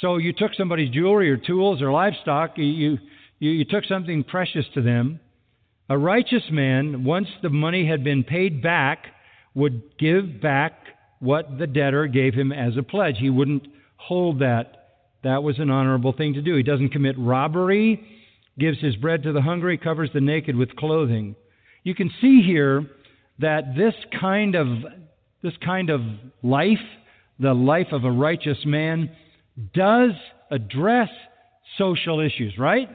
So you took somebody's jewelry or tools or livestock, you, you, you took something precious to them. A righteous man, once the money had been paid back, would give back what the debtor gave him as a pledge. He wouldn't hold that. That was an honorable thing to do. He doesn't commit robbery, gives his bread to the hungry, covers the naked with clothing. You can see here that this kind of this kind of life, the life of a righteous man, does address social issues, right?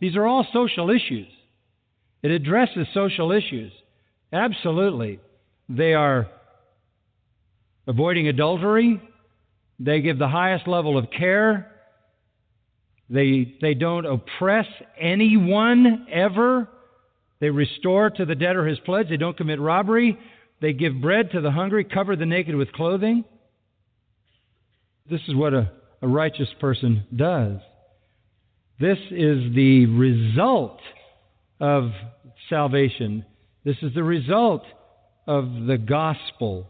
These are all social issues. It addresses social issues. Absolutely. They are avoiding adultery. They give the highest level of care. They, they don't oppress anyone ever. They restore to the debtor his pledge. They don't commit robbery. They give bread to the hungry, cover the naked with clothing. This is what a, a righteous person does. This is the result of salvation. This is the result of the gospel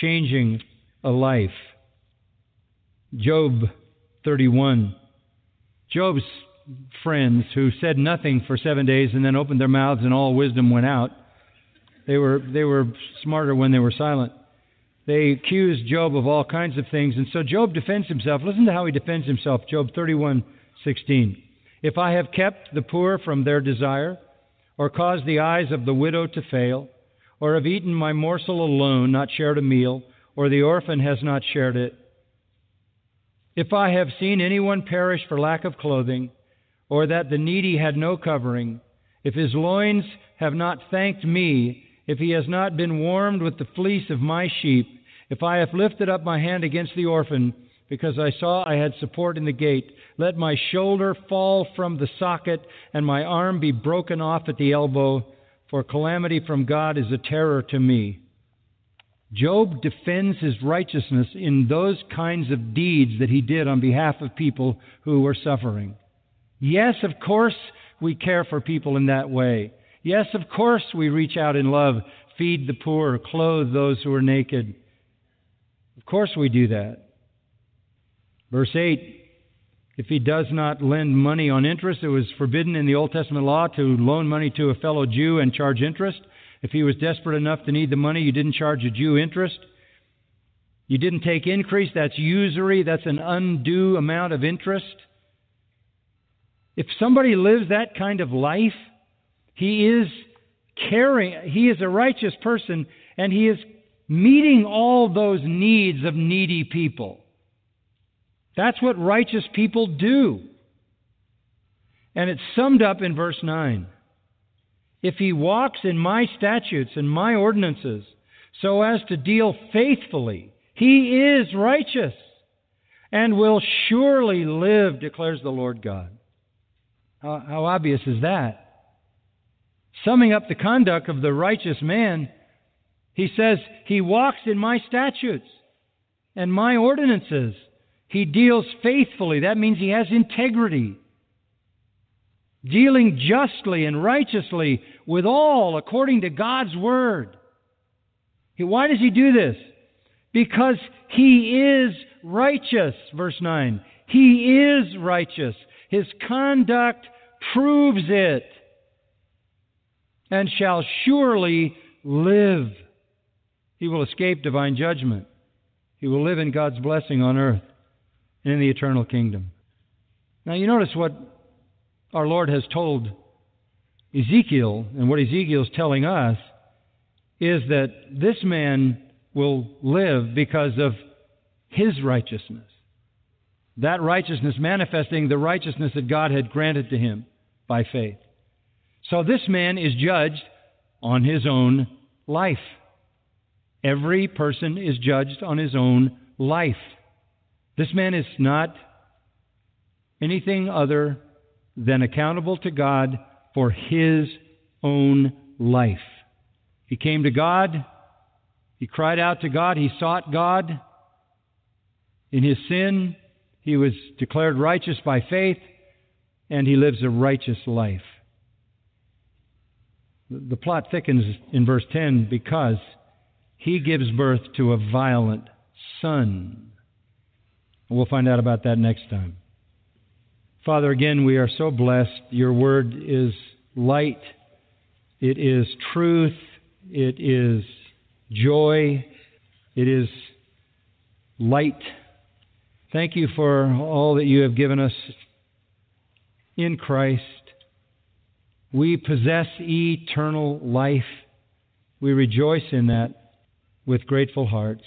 changing a life. Job thirty-one. Job's friends, who said nothing for seven days and then opened their mouths and all wisdom went out. They were they were smarter when they were silent. They accused Job of all kinds of things, and so Job defends himself. Listen to how he defends himself. Job thirty-one sixteen. If I have kept the poor from their desire, or caused the eyes of the widow to fail, or have eaten my morsel alone, not shared a meal, or the orphan has not shared it, if I have seen anyone perish for lack of clothing, or that the needy had no covering, if his loins have not thanked me, if he has not been warmed with the fleece of my sheep, if I have lifted up my hand against the orphan, because I saw I had support in the gate, let my shoulder fall from the socket, and my arm be broken off at the elbow, for calamity from God is a terror to me. Job defends his righteousness in those kinds of deeds that he did on behalf of people who were suffering. Yes, of course, we care for people in that way. Yes, of course, we reach out in love, feed the poor, clothe those who are naked. Of course we do that. Verse eight, if he does not lend money on interest, it was forbidden in the Old Testament law to loan money to a fellow Jew and charge interest. If he was desperate enough to need the money, you didn't charge a Jew interest. You didn't take increase, that's usury, that's an undue amount of interest. If somebody lives that kind of life, he is caring, he is a righteous person, and he is meeting all those needs of needy people. That's what righteous people do. And it's summed up in verse nine. If he walks in my statutes and my ordinances so as to deal faithfully, he is righteous and will surely live, declares the Lord God. How, how obvious is that? Summing up the conduct of the righteous man, he says, he walks in my statutes and my ordinances. He deals faithfully. That means he has integrity. Dealing justly and righteously with all according to God's word. Why does he do this? Because he is righteous, verse nine. He is righteous. His conduct proves it, and shall surely live. He will escape divine judgment. He will live in God's blessing on earth and in the eternal kingdom. Now you notice what our Lord has told Ezekiel, and what Ezekiel is telling us, is that this man will live because of his righteousness. That righteousness manifesting the righteousness that God had granted to him by faith. So this man is judged on his own life. Every person is judged on his own life. This man is not anything other than accountable to God for his own life. He came to God. He cried out to God. He sought God. In his sin, he was declared righteous by faith, and he lives a righteous life. The plot thickens in verse ten because he gives birth to a violent son. We'll find out about that next time. Father, again, we are so blessed. Your word is light. It is truth. It is joy. It is light. Thank you for all that you have given us in Christ. We possess eternal life. We rejoice in that with grateful hearts.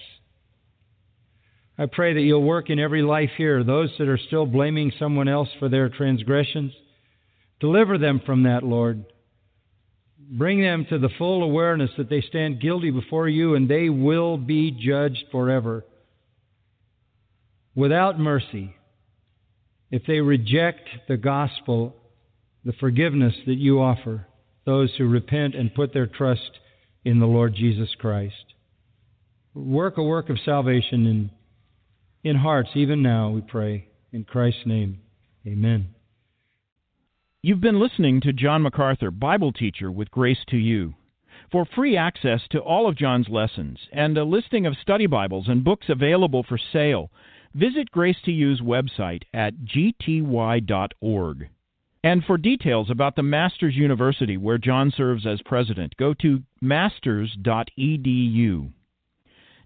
I pray that you'll work in every life here, those that are still blaming someone else for their transgressions. Deliver them from that, Lord. Bring them to the full awareness that they stand guilty before you and they will be judged forever without mercy if they reject the gospel, the forgiveness that you offer those who repent and put their trust in the Lord Jesus Christ. Work a work of salvation in in hearts, even now, we pray. In Christ's name, amen. You've been listening to John MacArthur, Bible teacher with Grace to You. For free access to all of John's lessons and a listing of study Bibles and books available for sale, visit Grace to You's website at g t y dot org. And for details about the Masters University, where John serves as president, go to masters dot e d u.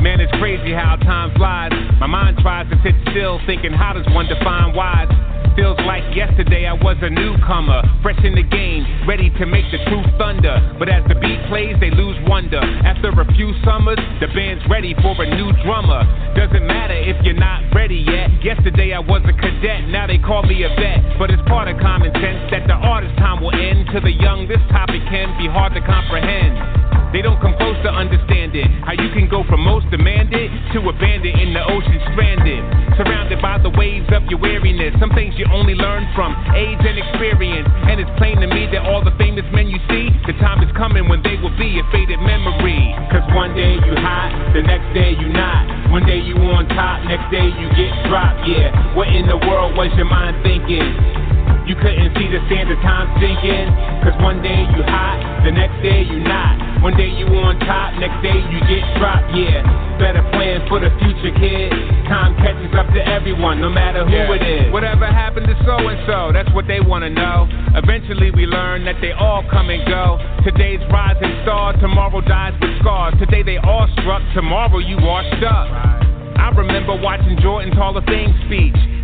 Man, it's crazy how time flies. My mind tries to sit still, thinking how does one define wise? Feels like yesterday I was a newcomer, fresh in the game, ready to make the truth thunder. But as the beat plays, they lose wonder. After a few summers, the band's ready for a new drummer. Doesn't matter if you're not ready yet. Yesterday I was a cadet, now they call me a vet. But it's part of common sense that the artist's time will end. To the young, this topic can be hard to comprehend. They don't come close to understanding how you can go from most demanded to abandoned in the ocean stranded, surrounded by the waves of your weariness. Some things you only learn from age and experience. And it's plain to me that all the famous men you see, the time is coming when they will be a faded memory. Cause one day you hot, the next day you not. One day you on top, next day you get dropped, yeah. What in the world was your mind thinking? You couldn't see the sand of time sinking. Cause one day you hot, the next day you not. One day you on top, next day you get dropped, yeah. Better plan for the future, kid. Time catches up to everyone, no matter who yeah. it is. Whatever happened to so-and-so, that's what they want to know. Eventually we learn that they all come and go. Today's rising star, tomorrow dies with scars. Today they all struck, tomorrow you washed up. I remember watching Jordan's Hall of Fame speech,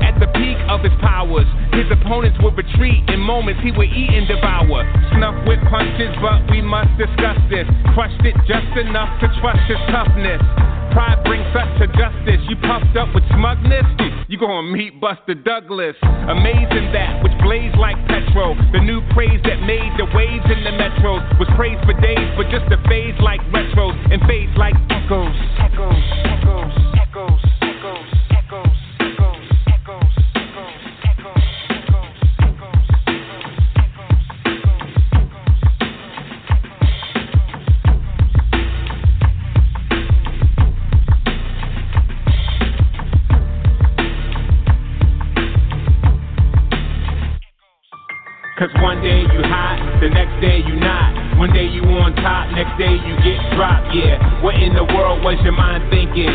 At the peak of his powers, his opponents would retreat. In moments he would eat and devour. Snuff with punches, but we must discuss this. Crushed it just enough to trust his toughness. Pride brings us to justice. You puffed up with smugness, you gonna meet Buster Douglas. Amazing that, which blazed like petrol. The new praise that made the waves in the metros was praised for days, but just a phase like retros and fades like echoes. Echoes, echoes, echoes, echoes, echoes, echoes, echoes, echoes, echoes, echoes, echoes, echoes, cause one day you hot, the next day you not. One day you on top, next day you get dropped, yeah. What in the world was your mind thinking?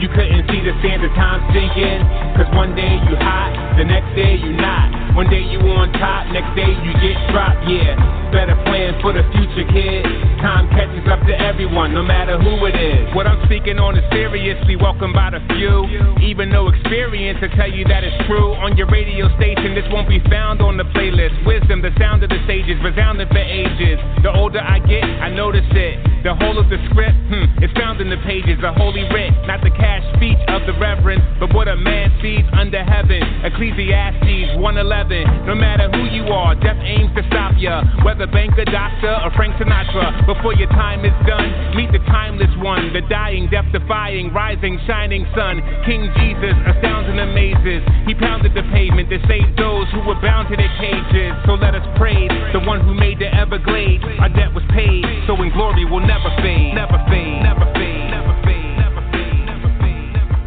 You couldn't see the sand of time sinking. Cause one day you hot, the next day you not. One day you on top, next day you get dropped, yeah. Better plan for the future, kid. Time catches up to everyone, no matter who it is. What I'm speaking on is seriously welcomed by the few. Even no experience to tell you that it's true. On your radio station, this won't be found on the playlist. Wisdom, the sound of the sages, resounding for ages. The older I get, I notice it. The whole of the script, hmm, it's found in the pages. The holy writ, not the cash speech of the reverend, but what a man sees under heaven. Ecclesiastes one eleven. No matter who you are, death aims to stop ya. Whether banker, doctor, or Frank Sinatra. Before your time is done, meet the timeless one. The dying, death-defying, rising, shining sun. King Jesus astounds and amazes. He pounded the pavement to save those who were bound to their cages. So let us praise the one who made the Everglades. Our debt was paid, so in glory we'll never Never fade, never fade, never fade, never fade, never fade, never fade, never fade.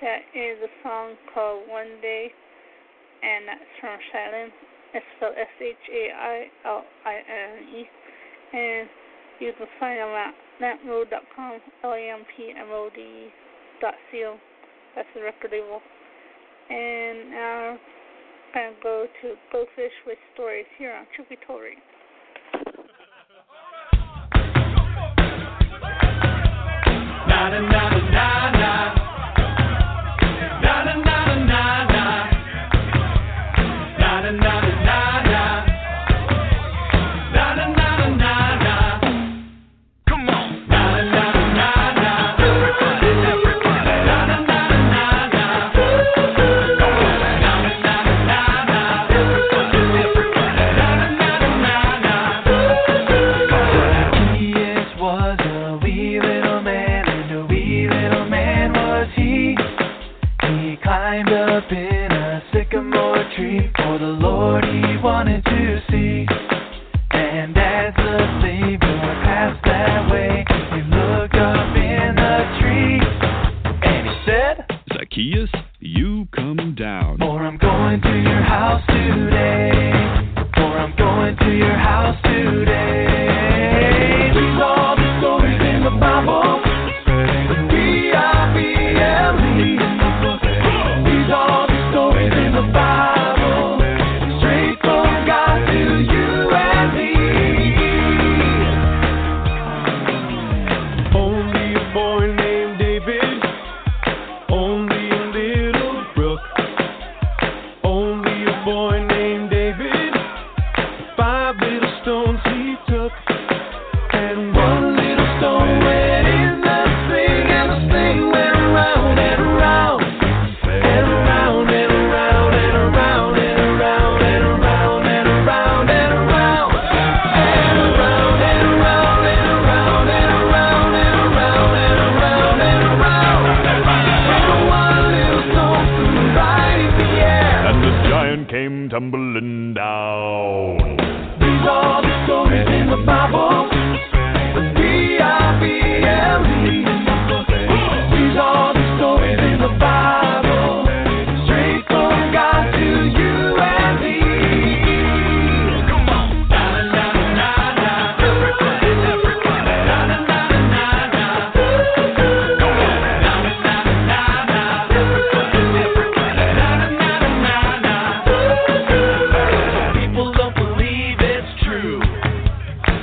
That is a song called One Day, and that's from Shailine. It's spelled S H A I L I N E. And you can find them at lampmode dot com, L A M P M O D E dot C O. That's the record label. And now I'm going to go to Go Fish with Stories here on Trippy Tory. Na na na na na. Na na na na na. Na na na na.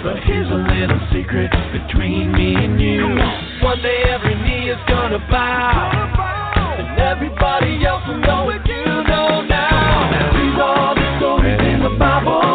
But here's a little secret between me and you. One day every knee is gonna bow, and everybody else will know what you know now. Now read all the stories in the Bible.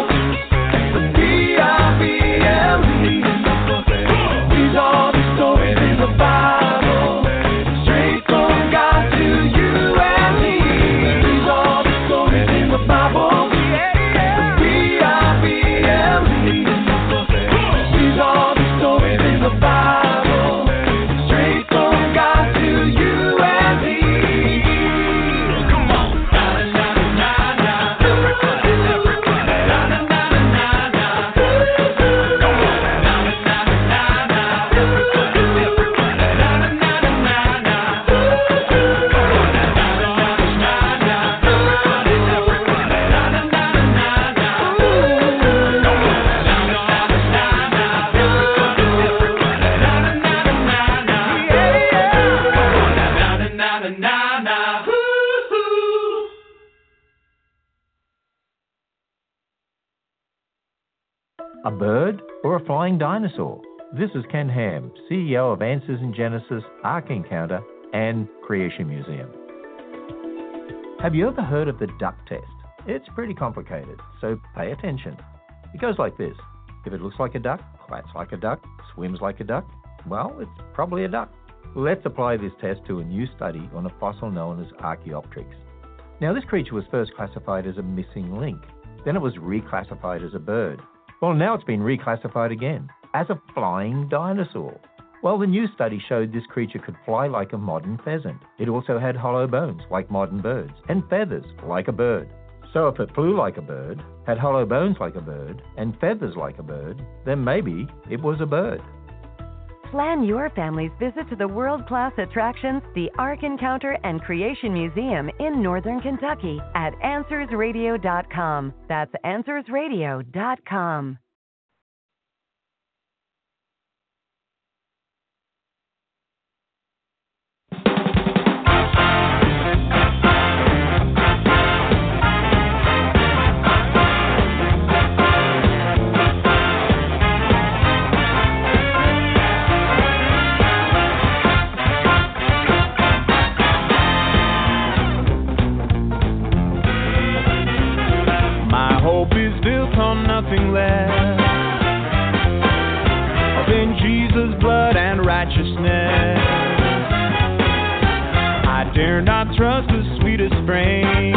A bird or a flying dinosaur? This is Ken Ham, C E O of Answers in Genesis, Ark Encounter and Creation Museum. Have you ever heard of the duck test? It's pretty complicated, so pay attention. It goes like this. If it looks like a duck, quacks like a duck, swims like a duck, well, it's probably a duck. Let's apply this test to a new study on a fossil known as Archaeopteryx. Now, this creature was first classified as a missing link. Then it was reclassified as a bird. Well, now it's been reclassified again as a flying dinosaur. Well, the new study showed this creature could fly like a modern pheasant. It also had hollow bones like modern birds and feathers like a bird. So if it flew like a bird, had hollow bones like a bird and feathers like a bird, then maybe it was a bird. Plan your family's visit to the world-class attractions, the Ark Encounter and Creation Museum in Northern Kentucky at answers radio dot com. That's answers radio dot com. Nothing less than Jesus' blood and righteousness. I dare not trust the sweetest frame,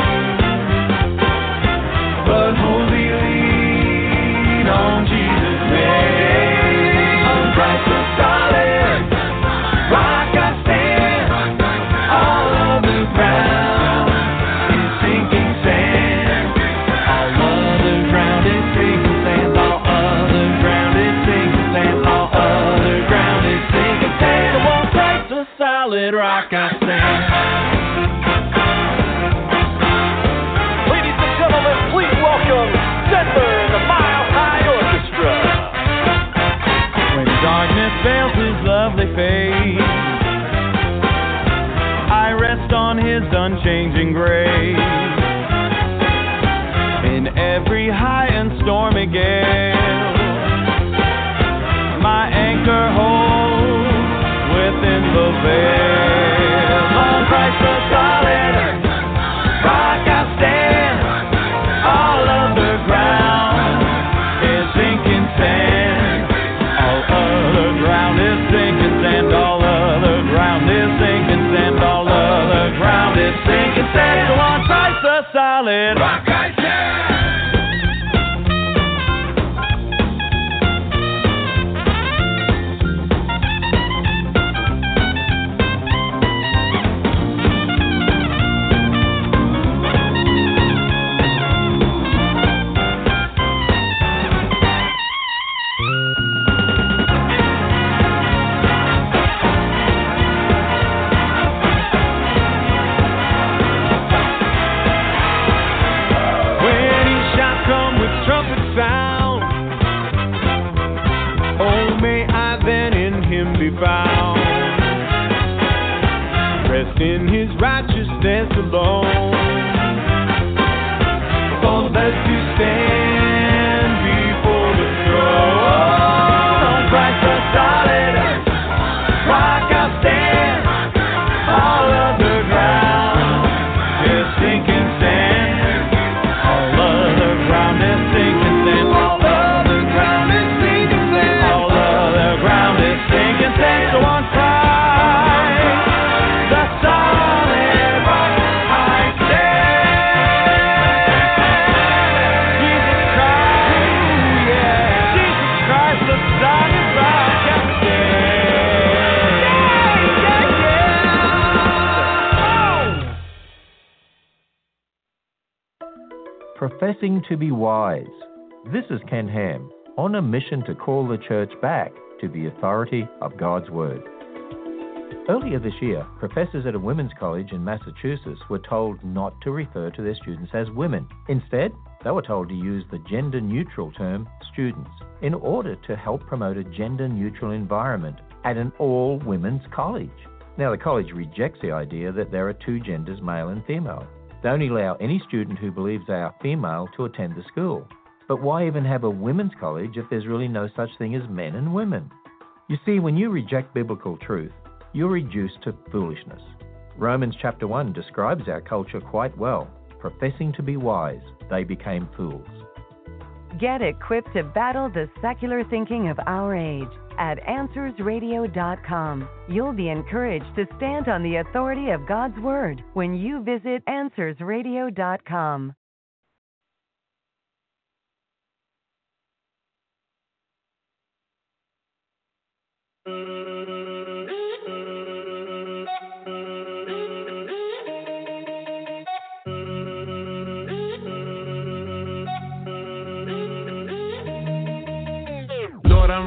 but wholly lean on Jesus' name. On Christ the solid rock I stand. All of the ground is sinking sand. All of the ground is sinking. Solid rock I stand. Ladies and gentlemen, please welcome Denver and the Mile High Orchestra. When darkness veils his lovely face, I rest on his unchanging grace. In every high and stormy gale, my anchor holds within the veil. On Christ the solid rock I stand. All other ground is sinking sand. All other ground is sinking sand. All other ground is sinking sand. All other ground is sinking sand. On Christ the solid rock I stand. In his righteousness alone, for us to stand before the throne. Blessing to be wise. This is Ken Ham, on a mission to call the church back to the authority of God's Word. Earlier this year, professors at a women's college in Massachusetts were told not to refer to their students as women. Instead, they were told to use the gender-neutral term students in order to help promote a gender-neutral environment at an all-women's college. Now, the college rejects the idea that there are two genders, male and female. They only allow any student who believes they are female to attend the school. But why even have a women's college if there's really no such thing as men and women? You see, when you reject biblical truth, you're reduced to foolishness. Romans chapter one describes our culture quite well. Professing to be wise, they became fools. Get equipped to battle the secular thinking of our age at answers radio dot com. You'll be encouraged to stand on the authority of God's Word when you visit answers radio dot com. I'm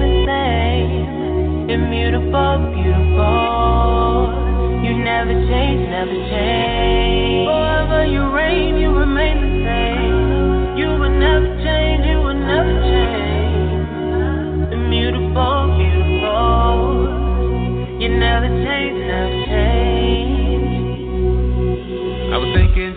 the same. Immutable, beautiful. You never change, never change. Forever you reign, you remain the same. You will never change, you will never change. Immutable, beautiful. You never change, never change. I was thinking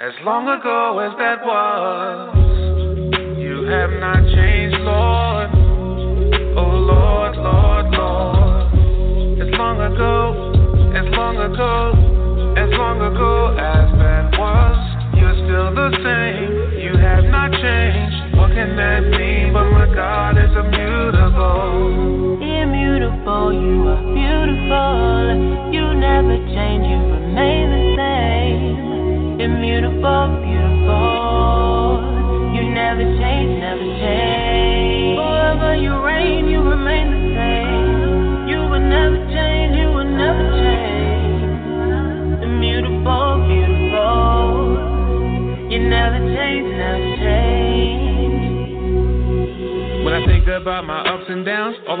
as long ago as that was, you have not changed, Lord. Oh Lord, Lord, Lord. As long ago, as long ago, as long ago as that was, you're still the same. You have not changed. What can that mean? But my God is immutable. Immutable, you are beautiful. You never change, you remain the same. Immutable, beautiful. You never change, never change. Forever you reign, you remain the same. You will never change, you will never change. Immutable, beautiful. You never change, never change. When I think about my ups and downs, all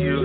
you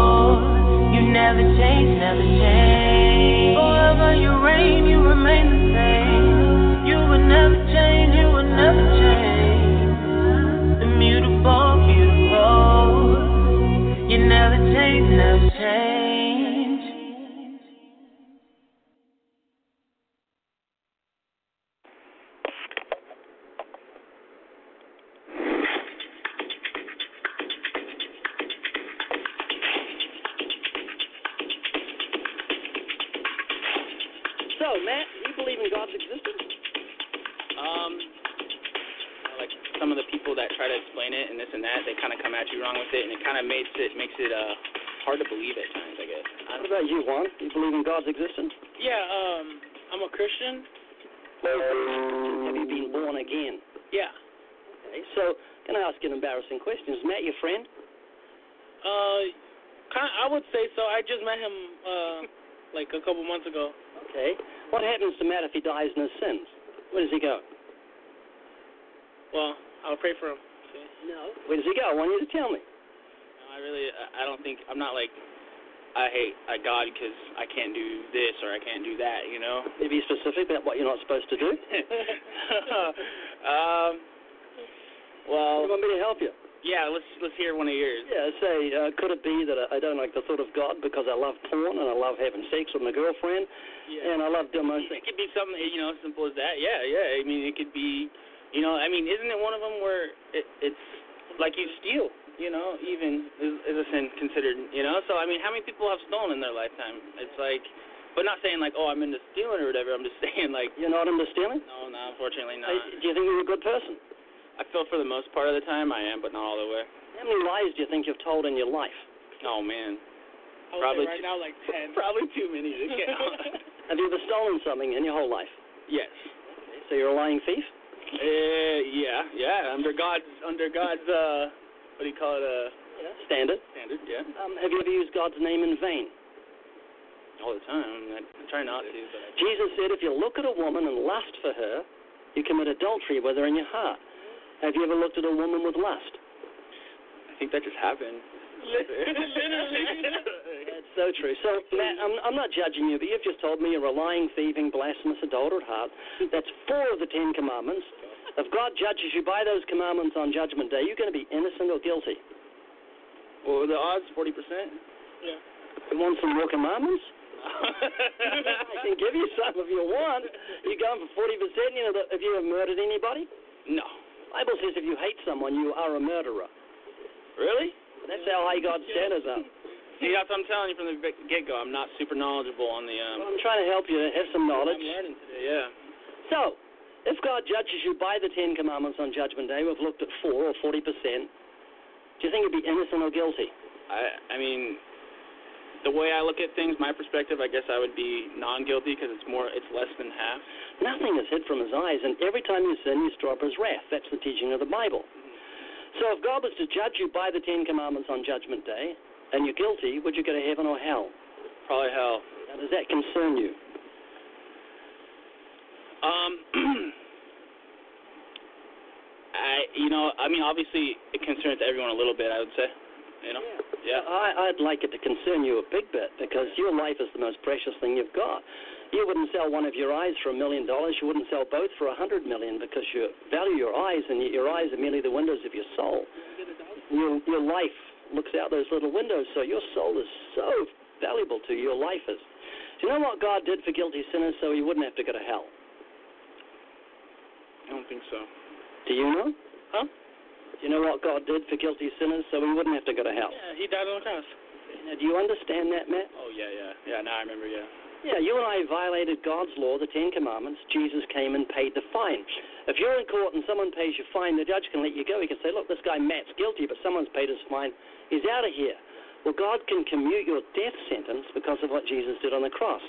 So, Matt, do you believe in God's existence? Um, like some of the people that try to explain it and this and that, they kind of come at you wrong with it, and it kind of makes it makes it uh, hard to believe at times, I guess. I what about you, Juan? Do you believe in God's existence? Yeah, um, I'm a Christian. Have you been born again? Yeah. Okay, so can I ask an embarrassing question? Is Matt your friend? Uh, kind of, I would say so. I just met him uh, like a couple months ago. Okay. What happens to Matt if he dies in his sins? Where does he go? Well, I'll pray for him. Okay. No. Where does he go? I want you to tell me. No, I really, I don't think, I'm not like, I hate God because I can't do this or I can't do that, you know? Maybe be specific about what you're not supposed to do. um, well, you want me to help you? Yeah, let's let's hear one of yours. Yeah, say, uh, could it be that I don't like the thought of God because I love porn and I love having sex with my girlfriend, yeah, and I love doing my thing? It could be something, you know, as simple as that. Yeah, yeah. I mean, it could be, you know, I mean, isn't it one of them where it, it's like you steal? You know, even is, is a sin considered, you know? So, I mean, how many people have stolen in their lifetime? It's like, but not saying, like, oh, I'm into stealing or whatever. I'm just saying, like. You're not into stealing? No, no, unfortunately not. I, do you think you're a good person? I feel for the most part of the time I am, but not all the way. How many lies do you think you've told in your life? Oh, man. I would probably say right too, now, like ten. Probably too many to count. Have you ever stolen something in your whole life? Yes. Okay, so you're a lying thief? Uh, yeah, yeah. Under God's, under God's, uh. What do you call it? Uh, yeah. Standard. Standard, yeah. Um, have you ever used God's name in vain? All the time. I, I try not to. But I Jesus said, if you look at a woman and lust for her, you commit adultery with her in your heart. Have you ever looked at a woman with lust? I think that just happened. Literally. That's so true. So, Matt, I'm, I'm not judging you, but you've just told me you're a lying, thieving, blasphemous, adulterate heart. That's four of the Ten Commandments. If God judges you by those commandments on Judgment Day, you're going to be innocent or guilty. Well, the odds, forty percent. Yeah. You want some more commandments? I can give you some if you want. You're going for forty percent. You know, have you ever murdered anybody? No. The Bible says if you hate someone, you are a murderer. Really? That's how high God's standards are. See, that's what I'm telling you from the get-go. I'm not super knowledgeable on the... Um, well, I'm trying to help you have some knowledge. I'm learning today, yeah. So... if God judges you by the Ten Commandments on Judgment Day, we've looked at four or forty percent, do you think you'd be innocent or guilty? I, I mean, the way I look at things, my perspective, I guess I would be non-guilty because it's more, it's less than half. Nothing is hid from his eyes, and every time you sin, you stir up his wrath. That's the teaching of the Bible. Mm-hmm. So if God was to judge you by the Ten Commandments on Judgment Day, and you're guilty, would you go to heaven or hell? Probably hell. Now, does that concern you? Um, I, you know, I mean, obviously it concerns everyone a little bit, I would say, you know? Yeah. yeah. I, I'd like it to concern you a big bit because your life is the most precious thing you've got. You wouldn't sell one of your eyes for a million dollars. You wouldn't sell both for a hundred million because you value your eyes, and yet your eyes are merely the windows of your soul. Your, your life looks out those little windows, so your soul is so valuable to you. Your life is. Do you know what God did for guilty sinners so he wouldn't have to go to hell? I don't think so. Do you know? Huh? Do you know what God did for guilty sinners so we wouldn't have to go to hell? Yeah, he died on the cross. Now, do you understand that, Matt? Oh, yeah, yeah. Yeah, now I remember, yeah. Yeah, you and I violated God's law, the Ten Commandments. Jesus came and paid the fine. If you're in court and someone pays your fine, the judge can let you go. He can say, look, this guy Matt's guilty, but someone's paid his fine. He's out of here. Well, God can commute your death sentence because of what Jesus did on the cross.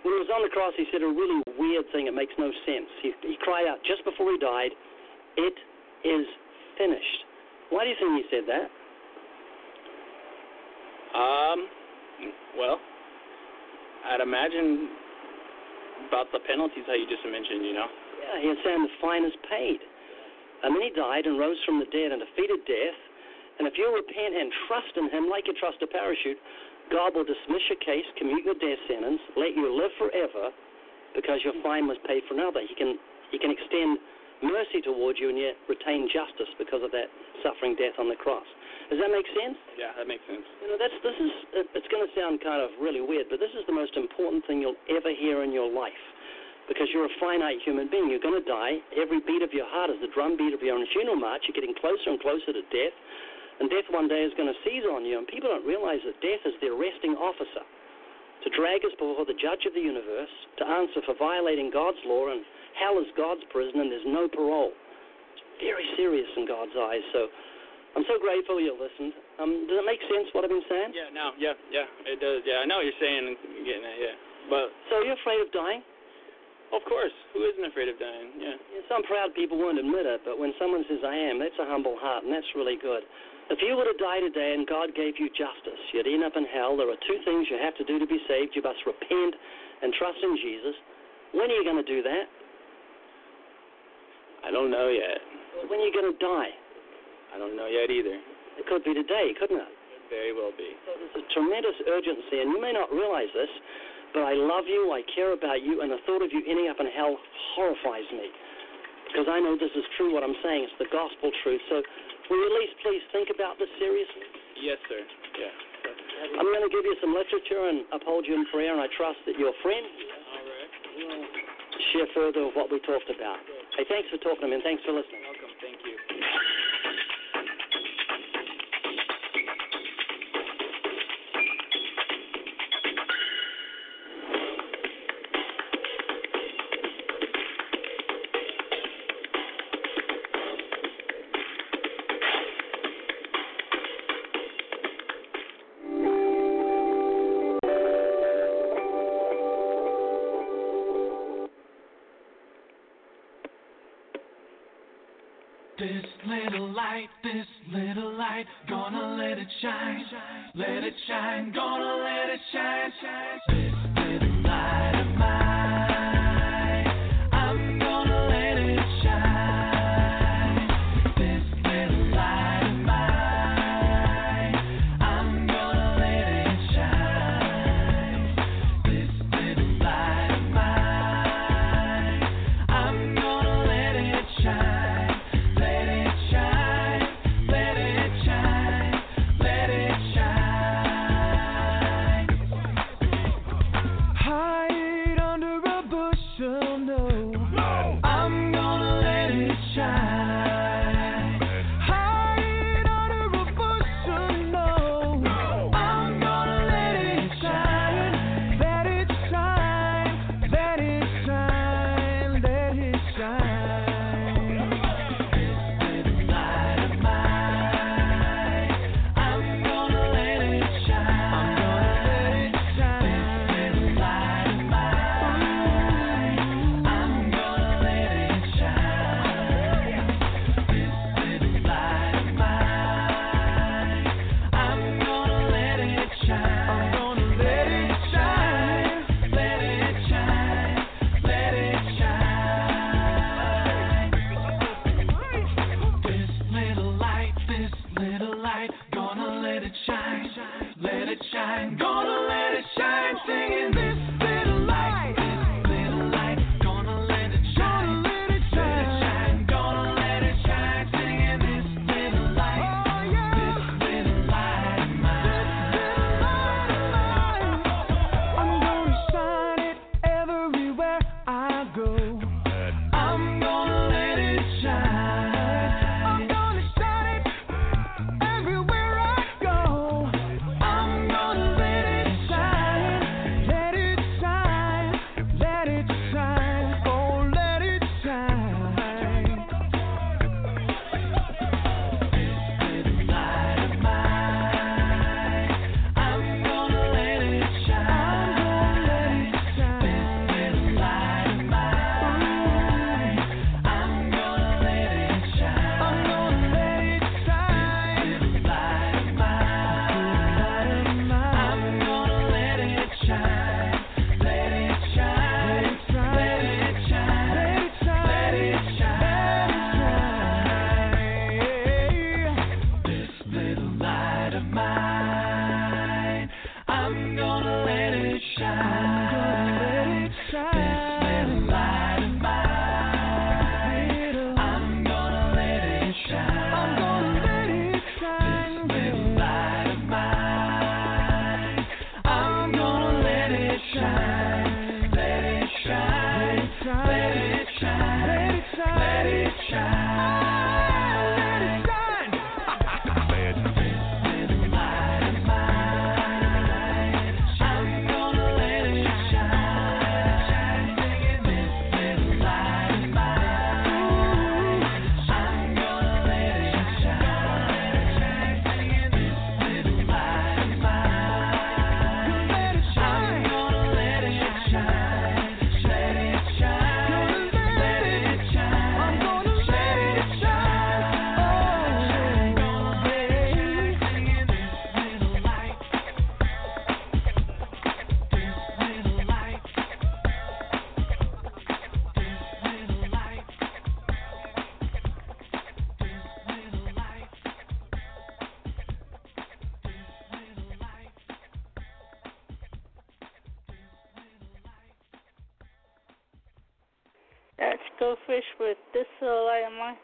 When he was on the cross, he said a really weird thing. It makes no sense. He, he cried out just before he died, "It is finished." Why do you think he said that? Um, well, I'd imagine about the penalties that you just mentioned, you know. Yeah, he was saying the fine is paid. And then he died and rose from the dead and defeated death. And if you repent and trust in him like you trust a parachute, God will dismiss your case, commute your death sentence, let you live forever because your fine was paid for another. He can he can extend mercy towards you and yet retain justice because of that suffering death on the cross. Does that make sense? Yeah, that makes sense. You know, that's this is it, it's going to sound kind of really weird, but this is the most important thing you'll ever hear in your life because you're a finite human being. You're going to die. Every beat of your heart is the drumbeat of your own funeral march. You're getting closer and closer to death. And death one day is going to seize on you, and people don't realize that death is the arresting officer. to drag us before the judge of the universe to answer for violating God's law, and hell is God's prison and there's no parole. It's very serious in God's eyes. So I'm so grateful you listened. Um, does it make sense what I've been saying? Yeah, no, yeah, yeah, it does. Yeah, I know what you're saying. Yeah, yeah. But so you're afraid of dying? Of course. Who isn't afraid of dying? Yeah. Some proud people won't admit it, but when someone says, I am, that's a humble heart, and that's really good. If you were to die today and God gave you justice, you'd end up in hell. There are two things you have to do to be saved. You must repent and trust in Jesus. When are you going to do that? I don't know yet. When are you going to die? I don't know yet either. It could be today, couldn't it? It very well be. So there's a tremendous urgency, and you may not realize this, but I love you, I care about you, and the thought of you ending up in hell horrifies me, because I know this is true what I'm saying. It's the gospel truth. So will you at least please think about this seriously? Yes, sir. Yeah. I'm going to give you some literature and uphold you in prayer, and I trust that your friend All right. will share further of what we talked about. Hey, thanks for talking to me, and thanks for listening. Welcome. Thank you. GoFish with this L I M I.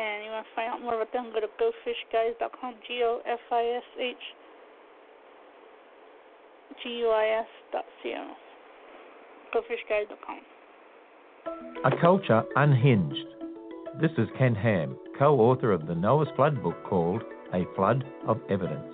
And you want to find out more about them, go to go fish guys dot com, G O F I S H G U I S dot C O, go fish guys dot com. A Culture Unhinged. This is Ken Ham, co-author of the Noah's Flood book called A Flood of Evidence.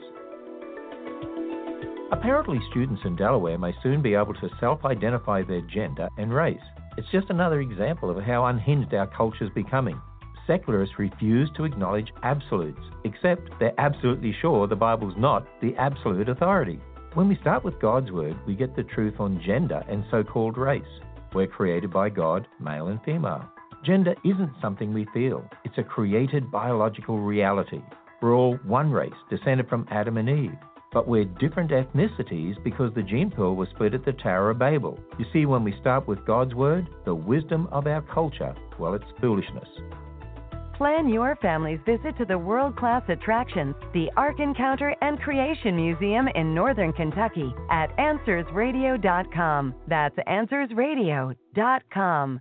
Apparently students in Delaware may soon be able to self-identify their gender and race. It's just another example of how unhinged our culture is becoming. Secularists refuse to acknowledge absolutes, except they're absolutely sure the Bible's not the absolute authority. When we start with God's Word, we get the truth on gender and so-called race. We're created by God, male and female. Gender isn't something we feel. It's a created biological reality. We're all one race, descended from Adam and Eve. But we're different ethnicities because the gene pool was split at the Tower of Babel. You see, when we start with God's Word, the wisdom of our culture, well, it's foolishness. Plan your family's visit to the world-class attractions, the Ark Encounter and Creation Museum in Northern Kentucky at answers radio dot com. That's answers radio dot com.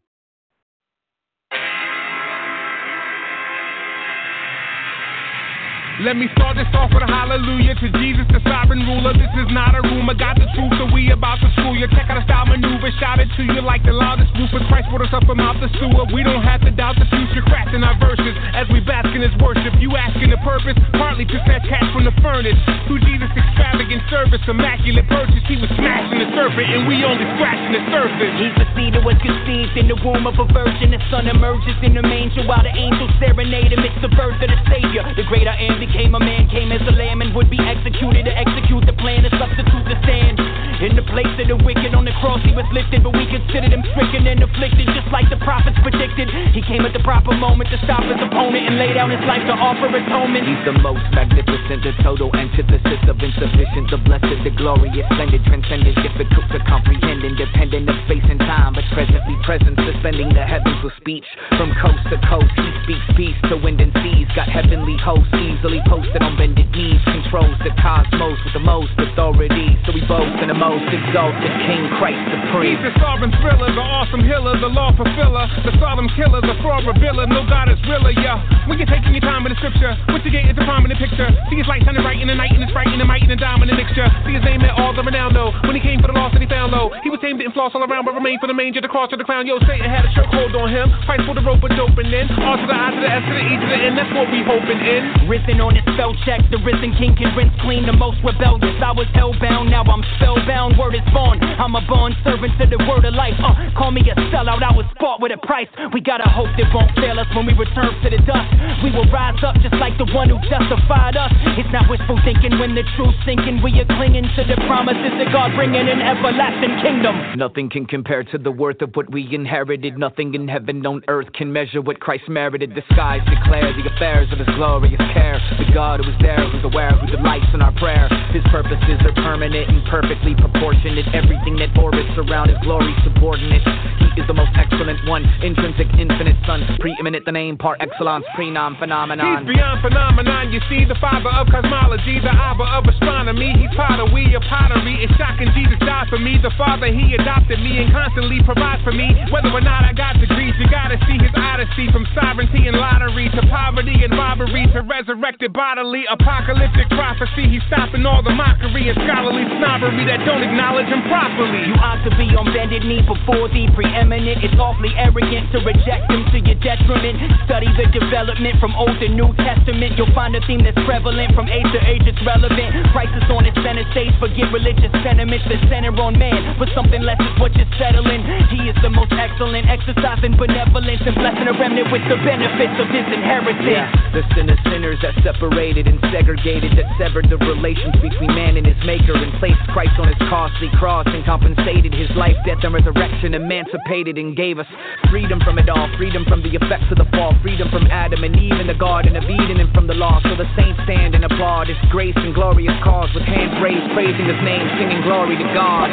Let me start this off with a hallelujah to Jesus, the sovereign ruler. This is not a rumor. Got the truth, so we about to screw you. Check out a style maneuver. Shout it to you like the loudest blooper. Christ brought us up from out the sewer. We don't have to doubt the future. Crafting our verses as we bask in his worship. You asking the purpose, partly to snatch cash from the furnace. Through Jesus' extravagant service, immaculate purchase, he was smashing the serpent, and we only scratching the surface. He proceeded was conceived in the womb of a virgin. The son emerges in the manger while the angels serenade him. It's the birth of the Savior, the greater ambition. Came a man, came as a lamb, and would be executed to execute the plan, to substitute the stand. In the place of the wicked, on the cross he was lifted, but we considered him stricken and afflicted, just like the prophets predicted. He came at the proper moment to stop his opponent and lay down his life to offer atonement. He's the most magnificent, the total antithesis of insufficient, the blessed, the glorious, splendid, transcendent, difficult to comprehend, independent of space and time, but presently present, suspending the heavens with speech. From coast to coast, he speaks peace to wind and seas, got heavenly hosts easily posted on bended knees, controls the cosmos with the most authority. So we boast in the most exalted King Christ supreme. He's the sovereign thriller, the awesome healer, the law fulfiller, the solemn killer, the fraud revealer. No God is realer, yeah. When you're taking your time in the scripture, what you get is a prominent picture. See his light shining right in the night, and it's right in the might and the dominant mixture. See his name at all the renown, though. When he came for the lost and he found low, he was tamed, didn't floss all around, but remained for the manger, the cross, or the clown. Yo, Satan had a choke hold on him. Fight for the rope, but dope and then all to the eye, to the S, to the E, to the N. That's what we hoping in. Risen on his spell check, the risen king can rinse clean the most rebellious. I was hellbound, now I'm spellbound. Word is born, I'm a born servant to the word of life. Uh, call me a sellout, I was bought with a price. We gotta hope it won't fail us when we return to the dust. We will rise up just like the one who justified us. It's not wishful thinking when the truth's sinking. We are clinging to the promises that God bringing an everlasting kingdom. Nothing can compare to the worth of what we inherited. Nothing in heaven on earth can measure what Christ merited. The skies declare the affairs of his glorious care. The God who is there, who's aware, who delights in our prayer. His purposes are permanent and perfectly proportionate. Everything that orbits around his glory subordinate. He is the most excellent one, intrinsic, infinite son, preeminent, the name par excellence, prenom, phenomenon. He's beyond phenomenon, you see, the father of cosmology, the abba of astronomy. He's potter, we are pottery. It's shocking Jesus died for me. The father, he adopted me and constantly provides for me. Whether or not I got degrees, you gotta see his odyssey. From sovereignty and lottery to poverty and robbery to resurrection. Directed bodily, apocalyptic prophecy. He's stopping all the mockery and scholarly snobbery that don't acknowledge him properly. You ought to be on bended knee before the preeminent. It's awfully arrogant to reject him to your detriment. Study the development from Old to New Testament. You'll find a theme that's prevalent from age to age, it's relevant. Christ is on his center stage, forget religious sentiments that center on man. But something less is what you're settling. He is the most excellent, exercising benevolence and blessing a remnant with the benefits of his inheritance. Yeah, the sinner, sinners that separated and segregated, that severed the relations between man and his maker, and placed Christ on his costly cross and compensated his life, death, and resurrection, emancipated and gave us freedom from it all, freedom from the effects of the fall, freedom from Adam and Eve in the Garden of Eden and from the law. So the saints stand and applaud his grace and glorious cause with hands raised, praising his name, singing glory to God.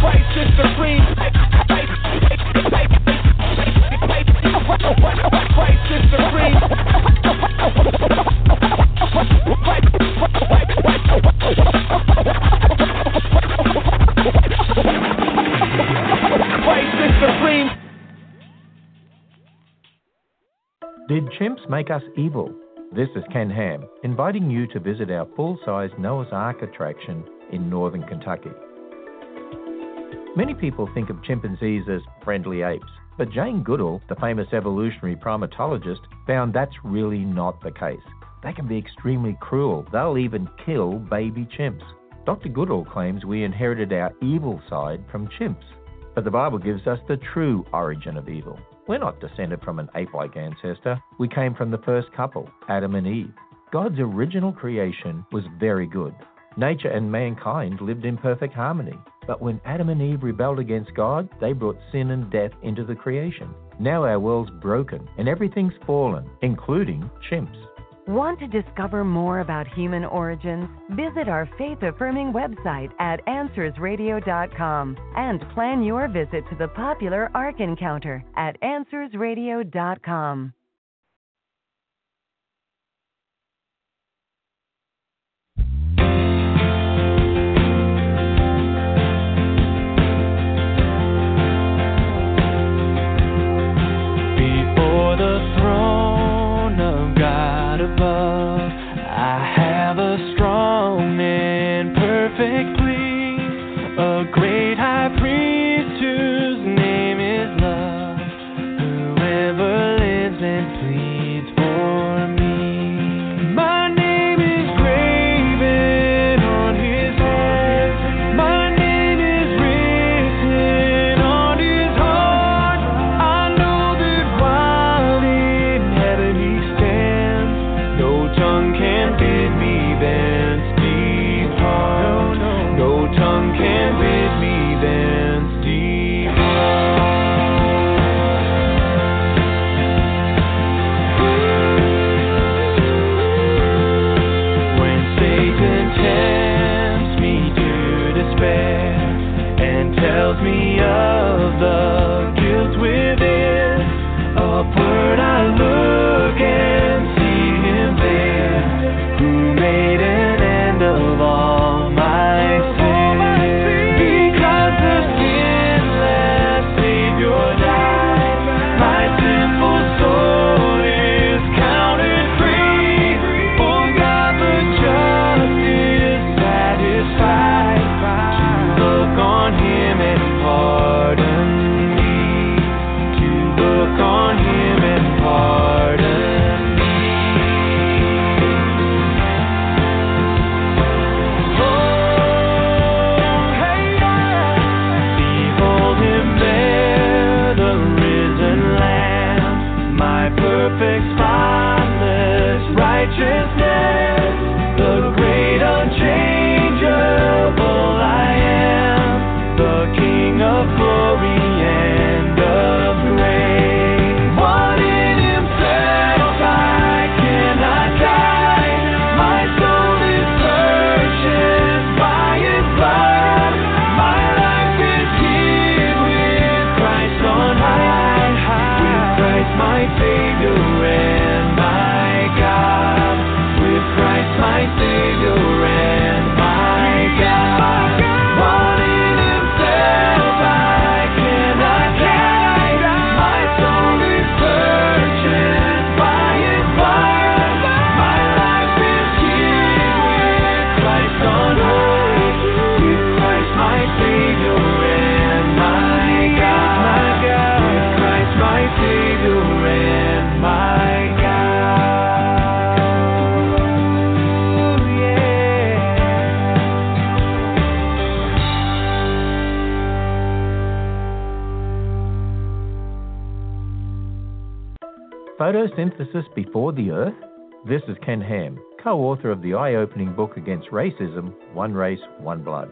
Christ is supreme. Christ is supreme. Christ is supreme. make us evil. This is Ken Ham, inviting you to visit our full-size Noah's Ark attraction in northern Kentucky. Many people think of chimpanzees as friendly apes, but Jane Goodall, the famous evolutionary primatologist, found that's really not the case. They can be extremely cruel. They'll even kill baby chimps. Doctor Goodall claims we inherited our evil side from chimps, but the Bible gives us the true origin of evil. We're not descended from an ape-like ancestor. We came from the first couple, Adam and Eve. God's original creation was very good. Nature and mankind lived in perfect harmony. But when Adam and Eve rebelled against God, they brought sin and death into the creation. Now our world's broken and everything's fallen, including chimps. Want to discover more about human origins? Visit our faith-affirming website at answers radio dot com and plan your visit to the popular Ark Encounter at answers radio dot com. Before the throne of God above, I have a strong and perfect plea, a great high priest whose name is love, whoever lives and pleads for me. My name is graven on his hand, my name is written on his heart. I know that while in heaven he stands, no tongue can bid me thence depart. No, no. No tongue can bid me thence depart. When Satan tempts me to despair and tells me of the guilt within, upward I look and who made an end of all my sin? Because the sinless Savior died, my sinful soul is counted free. For God the just is satisfied to look on him and pardon me, to look on him and pardon me. Perfect, spotless righteousness, the great unchangeable I am, the King of glory and of grace. One in himself I cannot die, my soul is purchased by his blood, my life is here with Christ on high, with Christ my Savior. My Savior and my God, one in himself I cannot die, my soul is purchased by his blood, my life is here with Christ on high, with Christ my Savior and my God, with Christ my Savior and my God. Photosynthesis before the earth? This is Ken Ham, co-author of the eye-opening book against racism, One Race, One Blood.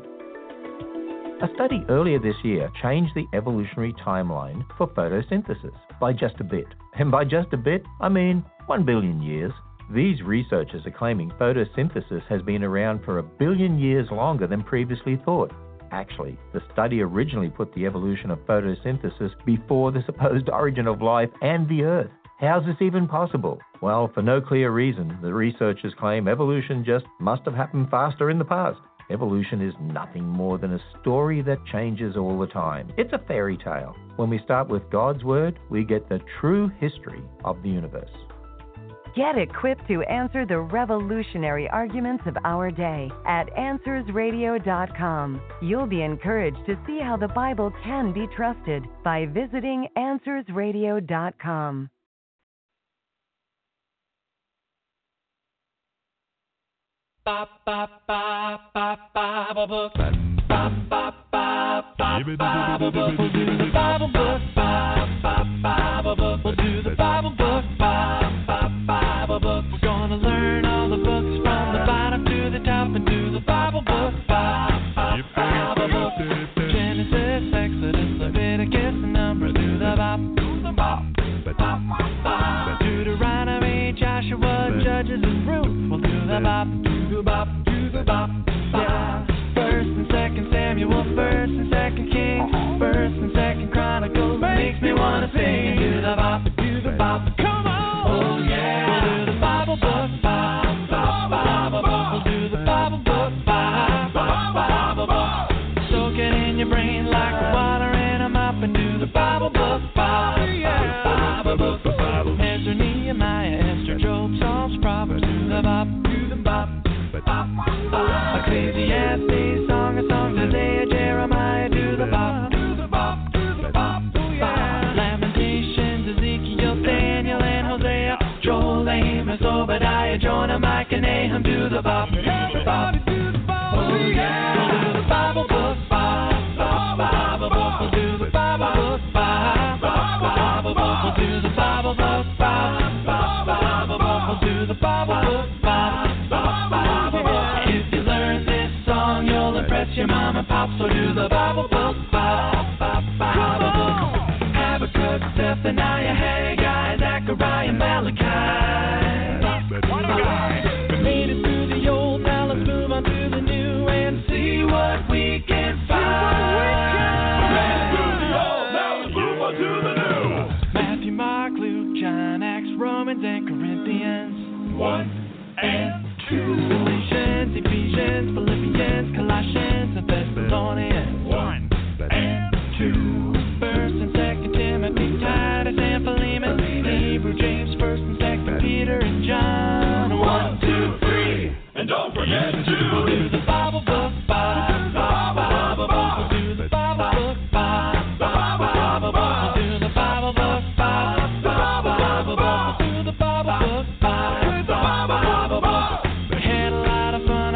A study earlier this year changed the evolutionary timeline for photosynthesis by just a bit. And by just a bit, I mean one billion years. These researchers are claiming photosynthesis has been around for a billion years longer than previously thought. Actually, the study originally put the evolution of photosynthesis before the supposed origin of life and the earth. How's this even possible? Well, for no clear reason, the researchers claim evolution just must have happened faster in the past. Evolution is nothing more than a story that changes all the time. It's a fairy tale. When we start with God's word, we get the true history of the universe. Get equipped to answer the revolutionary arguments of our day at answers radio dot com. You'll be encouraged to see how the Bible can be trusted by visiting answers radio dot com. Bop, bop, bop, bop, Bible book. Bop, bop, bop, bop, Bible book. We'll do the Bible book. Bop, bop, Bible book. We'll do the Bible book. Bop, bop, Bible book. We're gonna learn all the books from the bottom to the top and do the Bible book. Bop, bop, Bible book. Genesis, Exodus, Leviticus, and Numbers. Do the bop, do the bop, bop, bop. Deuteronomy, Joshua, Judges, and Ruth. We'll do the bop. Bop, do the bop, bop. Yeah. First and second Samuel, first and second Kings, first and second Chronicles. Makes me wanna sing. Do the bop, do the bop. Come on, oh yeah. We'll do the Bible book, Bible, Bible, Bible. We'll do the Bible book, Bible, Bible, Bible. Soak it in your brain like water in a mop and do the Bible book, Bible, Bible, Bible, Bible. Ezra, Nehemiah, Esther, Job, Psalms, Proverbs. Do the bop, do the bop. Ecclesiastes, Song of Songs, Isaiah, Jeremiah, do the bop, do the bop, do the bop, oh yeah. Lamentations, Ezekiel, Daniel, and Hosea, Joel, Amos, Obadiah, Jonah, Micah, and Nahum, do the bop, do the bop, do the bop, oh yeah. We'll do the Bible book, bop, bop, Bible book. We'll do the Bible book, bop, bop, Bible book. We'll do the Bible book, bop, bop, Bible book. We'll do the Bible book, bop. Your mom and pop, so do the Bible book, Bible, Bible, Bible book. Habakkuk, Zephaniah, Haggai, Zechariah, Malachi. What a guy! Read it through the old, now let's move on to the new and see what we can find. Read through the old, now let's move on to the new. Matthew, Mark, Luke, John, Acts, Romans, and Corinthians. One and two. Galatians, Ephesians, Philippians, Colossians. Babylonians. One and two. First and second Timothy, Titus and Philemon, Hebrew, James, first and second Peter and John. One, two, three, and don't forget to we'll do the Bible book, Bible, Bible, Bible, Bible. We'll do the Bible book, Bible, Bible, Bible, Bible. We'll do the Bible book, Bible, Bible, Bible, Bible. We'll do the Bible book, Bible, Bible, Bible, Bible. We had a lot of fun.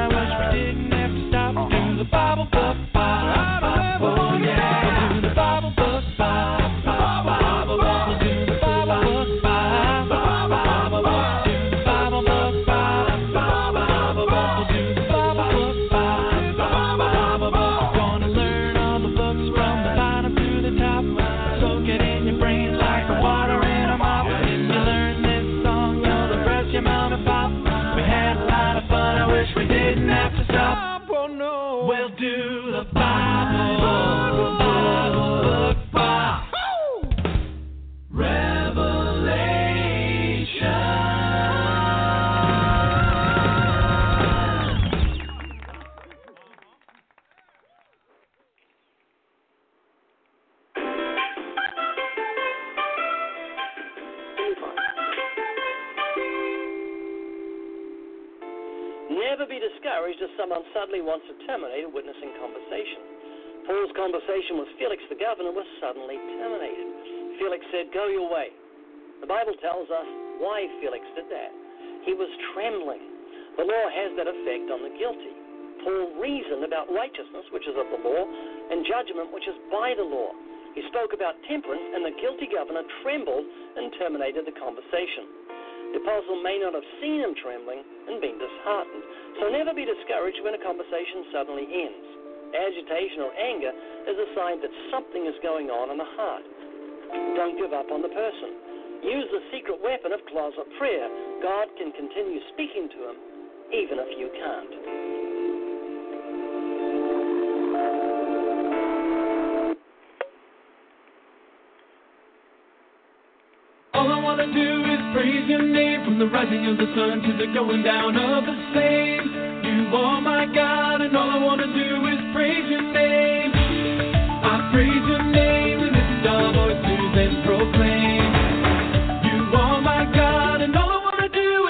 I wish we didn't have to stop. We'll do the Bible book. Someone suddenly wants to terminate a witnessing conversation. Paul's conversation with Felix the governor was suddenly terminated. Felix said, "Go your way." The Bible tells us why Felix did that. He was trembling. The law has that effect on the guilty. Paul reasoned about righteousness, which is of the law, and judgment, which is by the law. He spoke about temperance, and the guilty governor trembled and terminated the conversation. The apostle may not have seen him trembling and been disheartened. So never be discouraged when a conversation suddenly ends. Agitation or anger is a sign that something is going on in the heart. Don't give up on the person. Use the secret weapon of closet prayer. God can continue speaking to him, even if you can't. All I want to do is praise your name from the rising of the sun to the going down of the same. Oh my God, and all I want to do is praise your name. I praise your name, we lift our voices and proclaim. You are my God, and all I want to do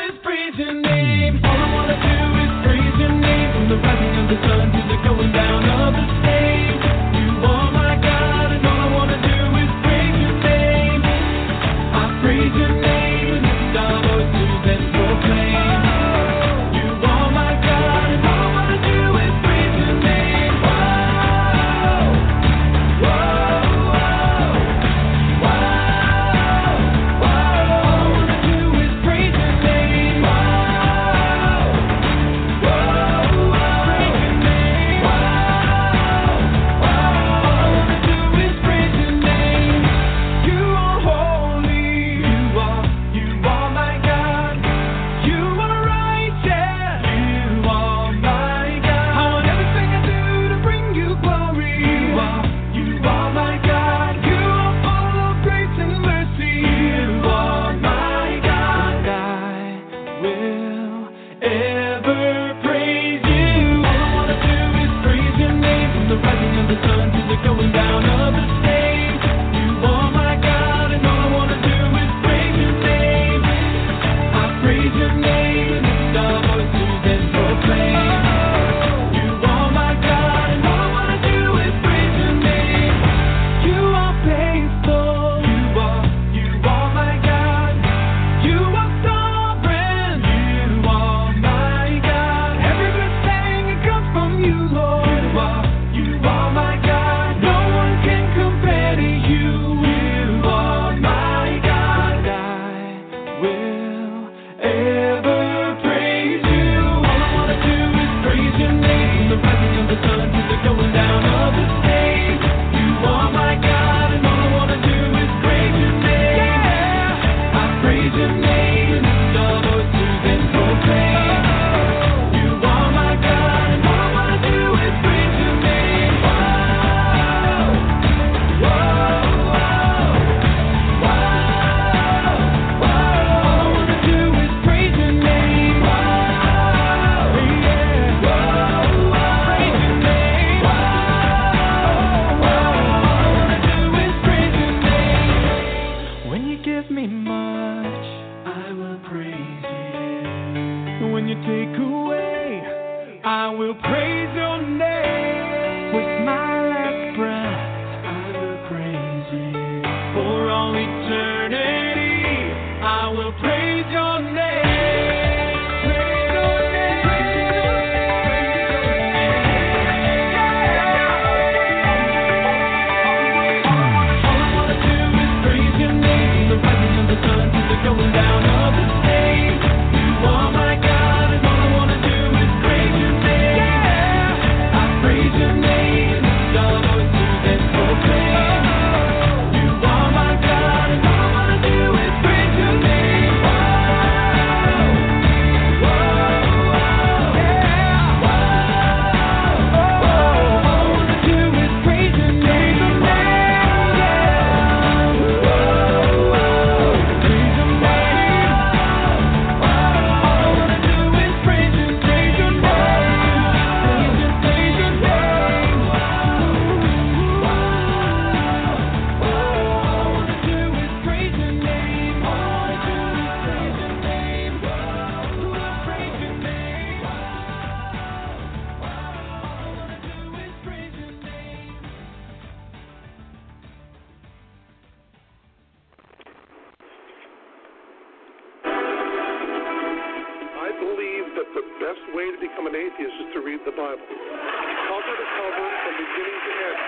best way to become an atheist is to read the Bible. Cover to cover, from beginning to end.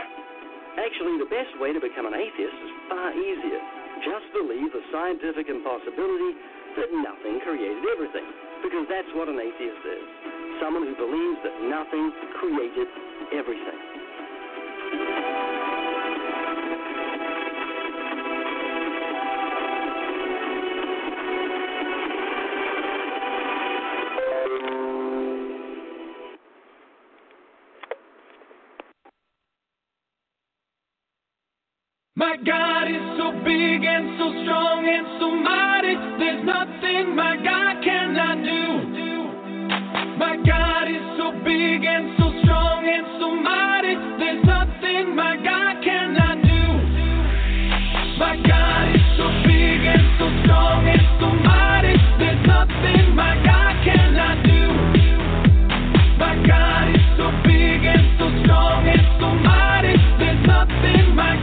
Actually, the best way to become an atheist is far easier. Just believe the scientific impossibility that nothing created everything, because that's what an atheist is, someone who believes that nothing created everything. My God is so big and so strong and so mighty. There's nothing my God cannot do. My God is so big and so strong and so mighty. There's nothing my God cannot do. My God is so big and so strong and so mighty. There's nothing my God cannot do. My God is so big and so strong and so mighty. There's nothing my God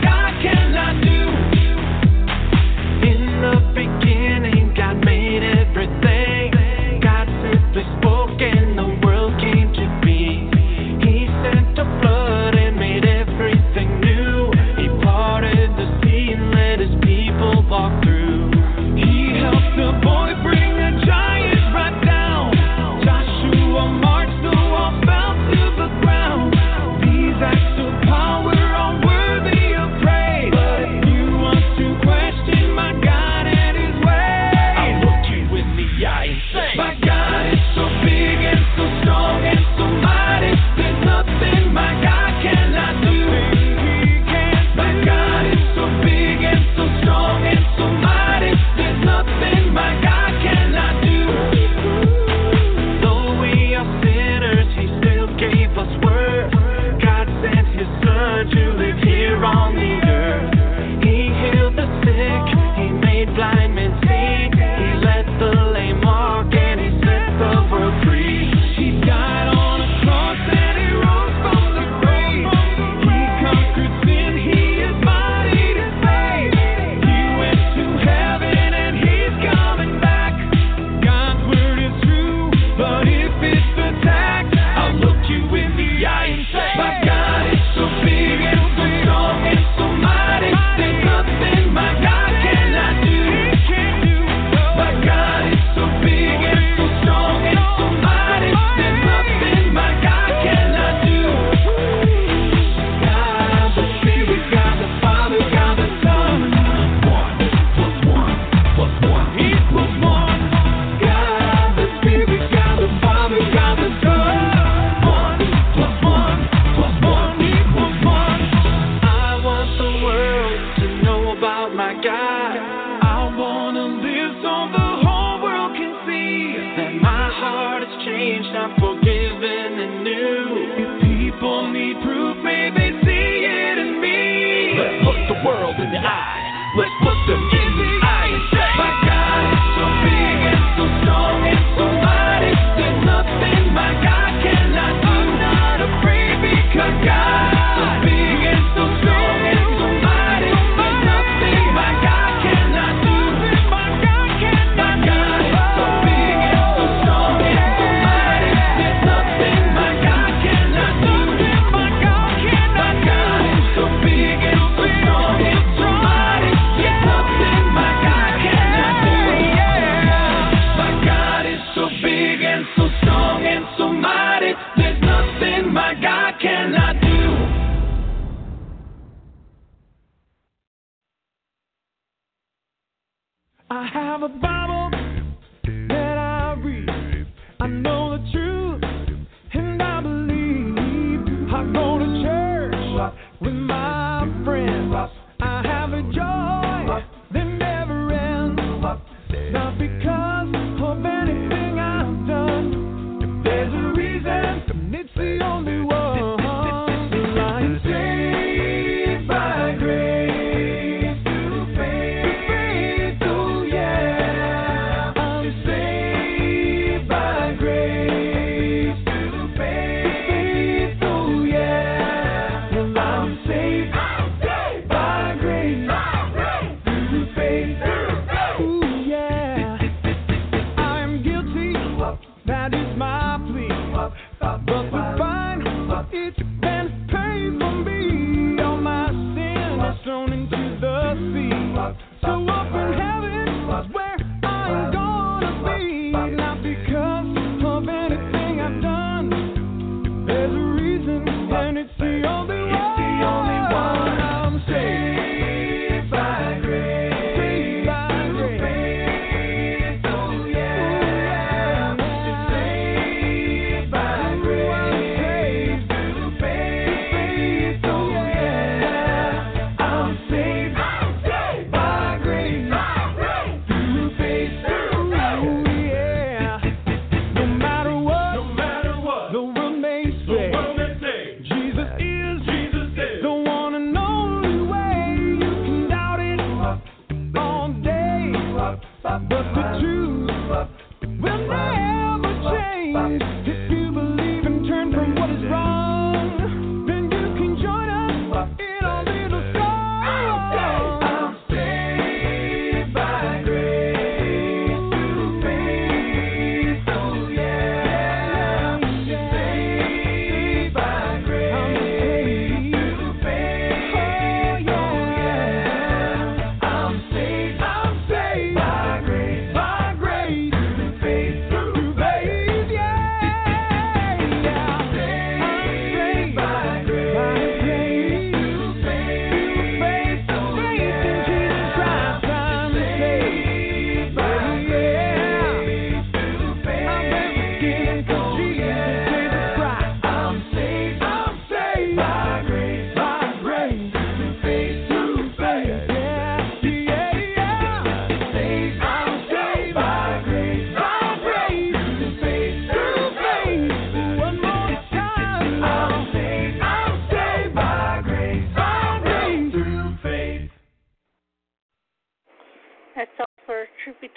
Say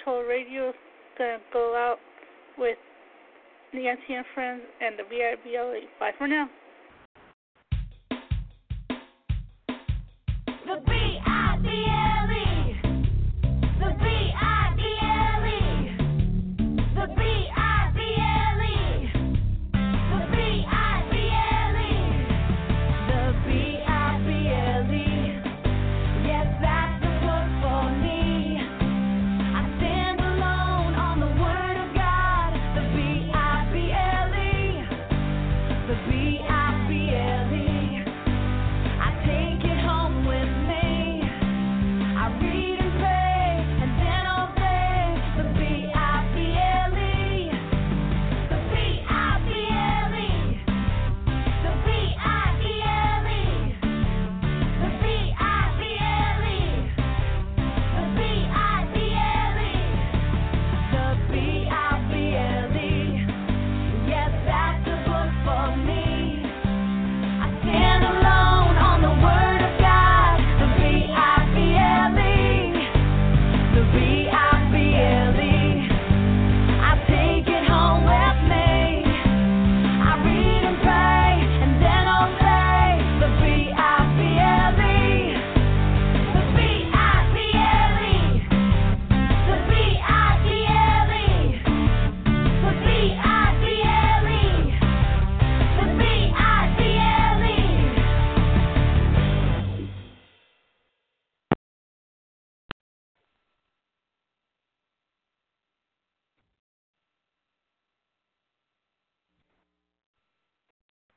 Soul Radio is going to go out with Nancy and Friends and the V I B L E. Bye for now.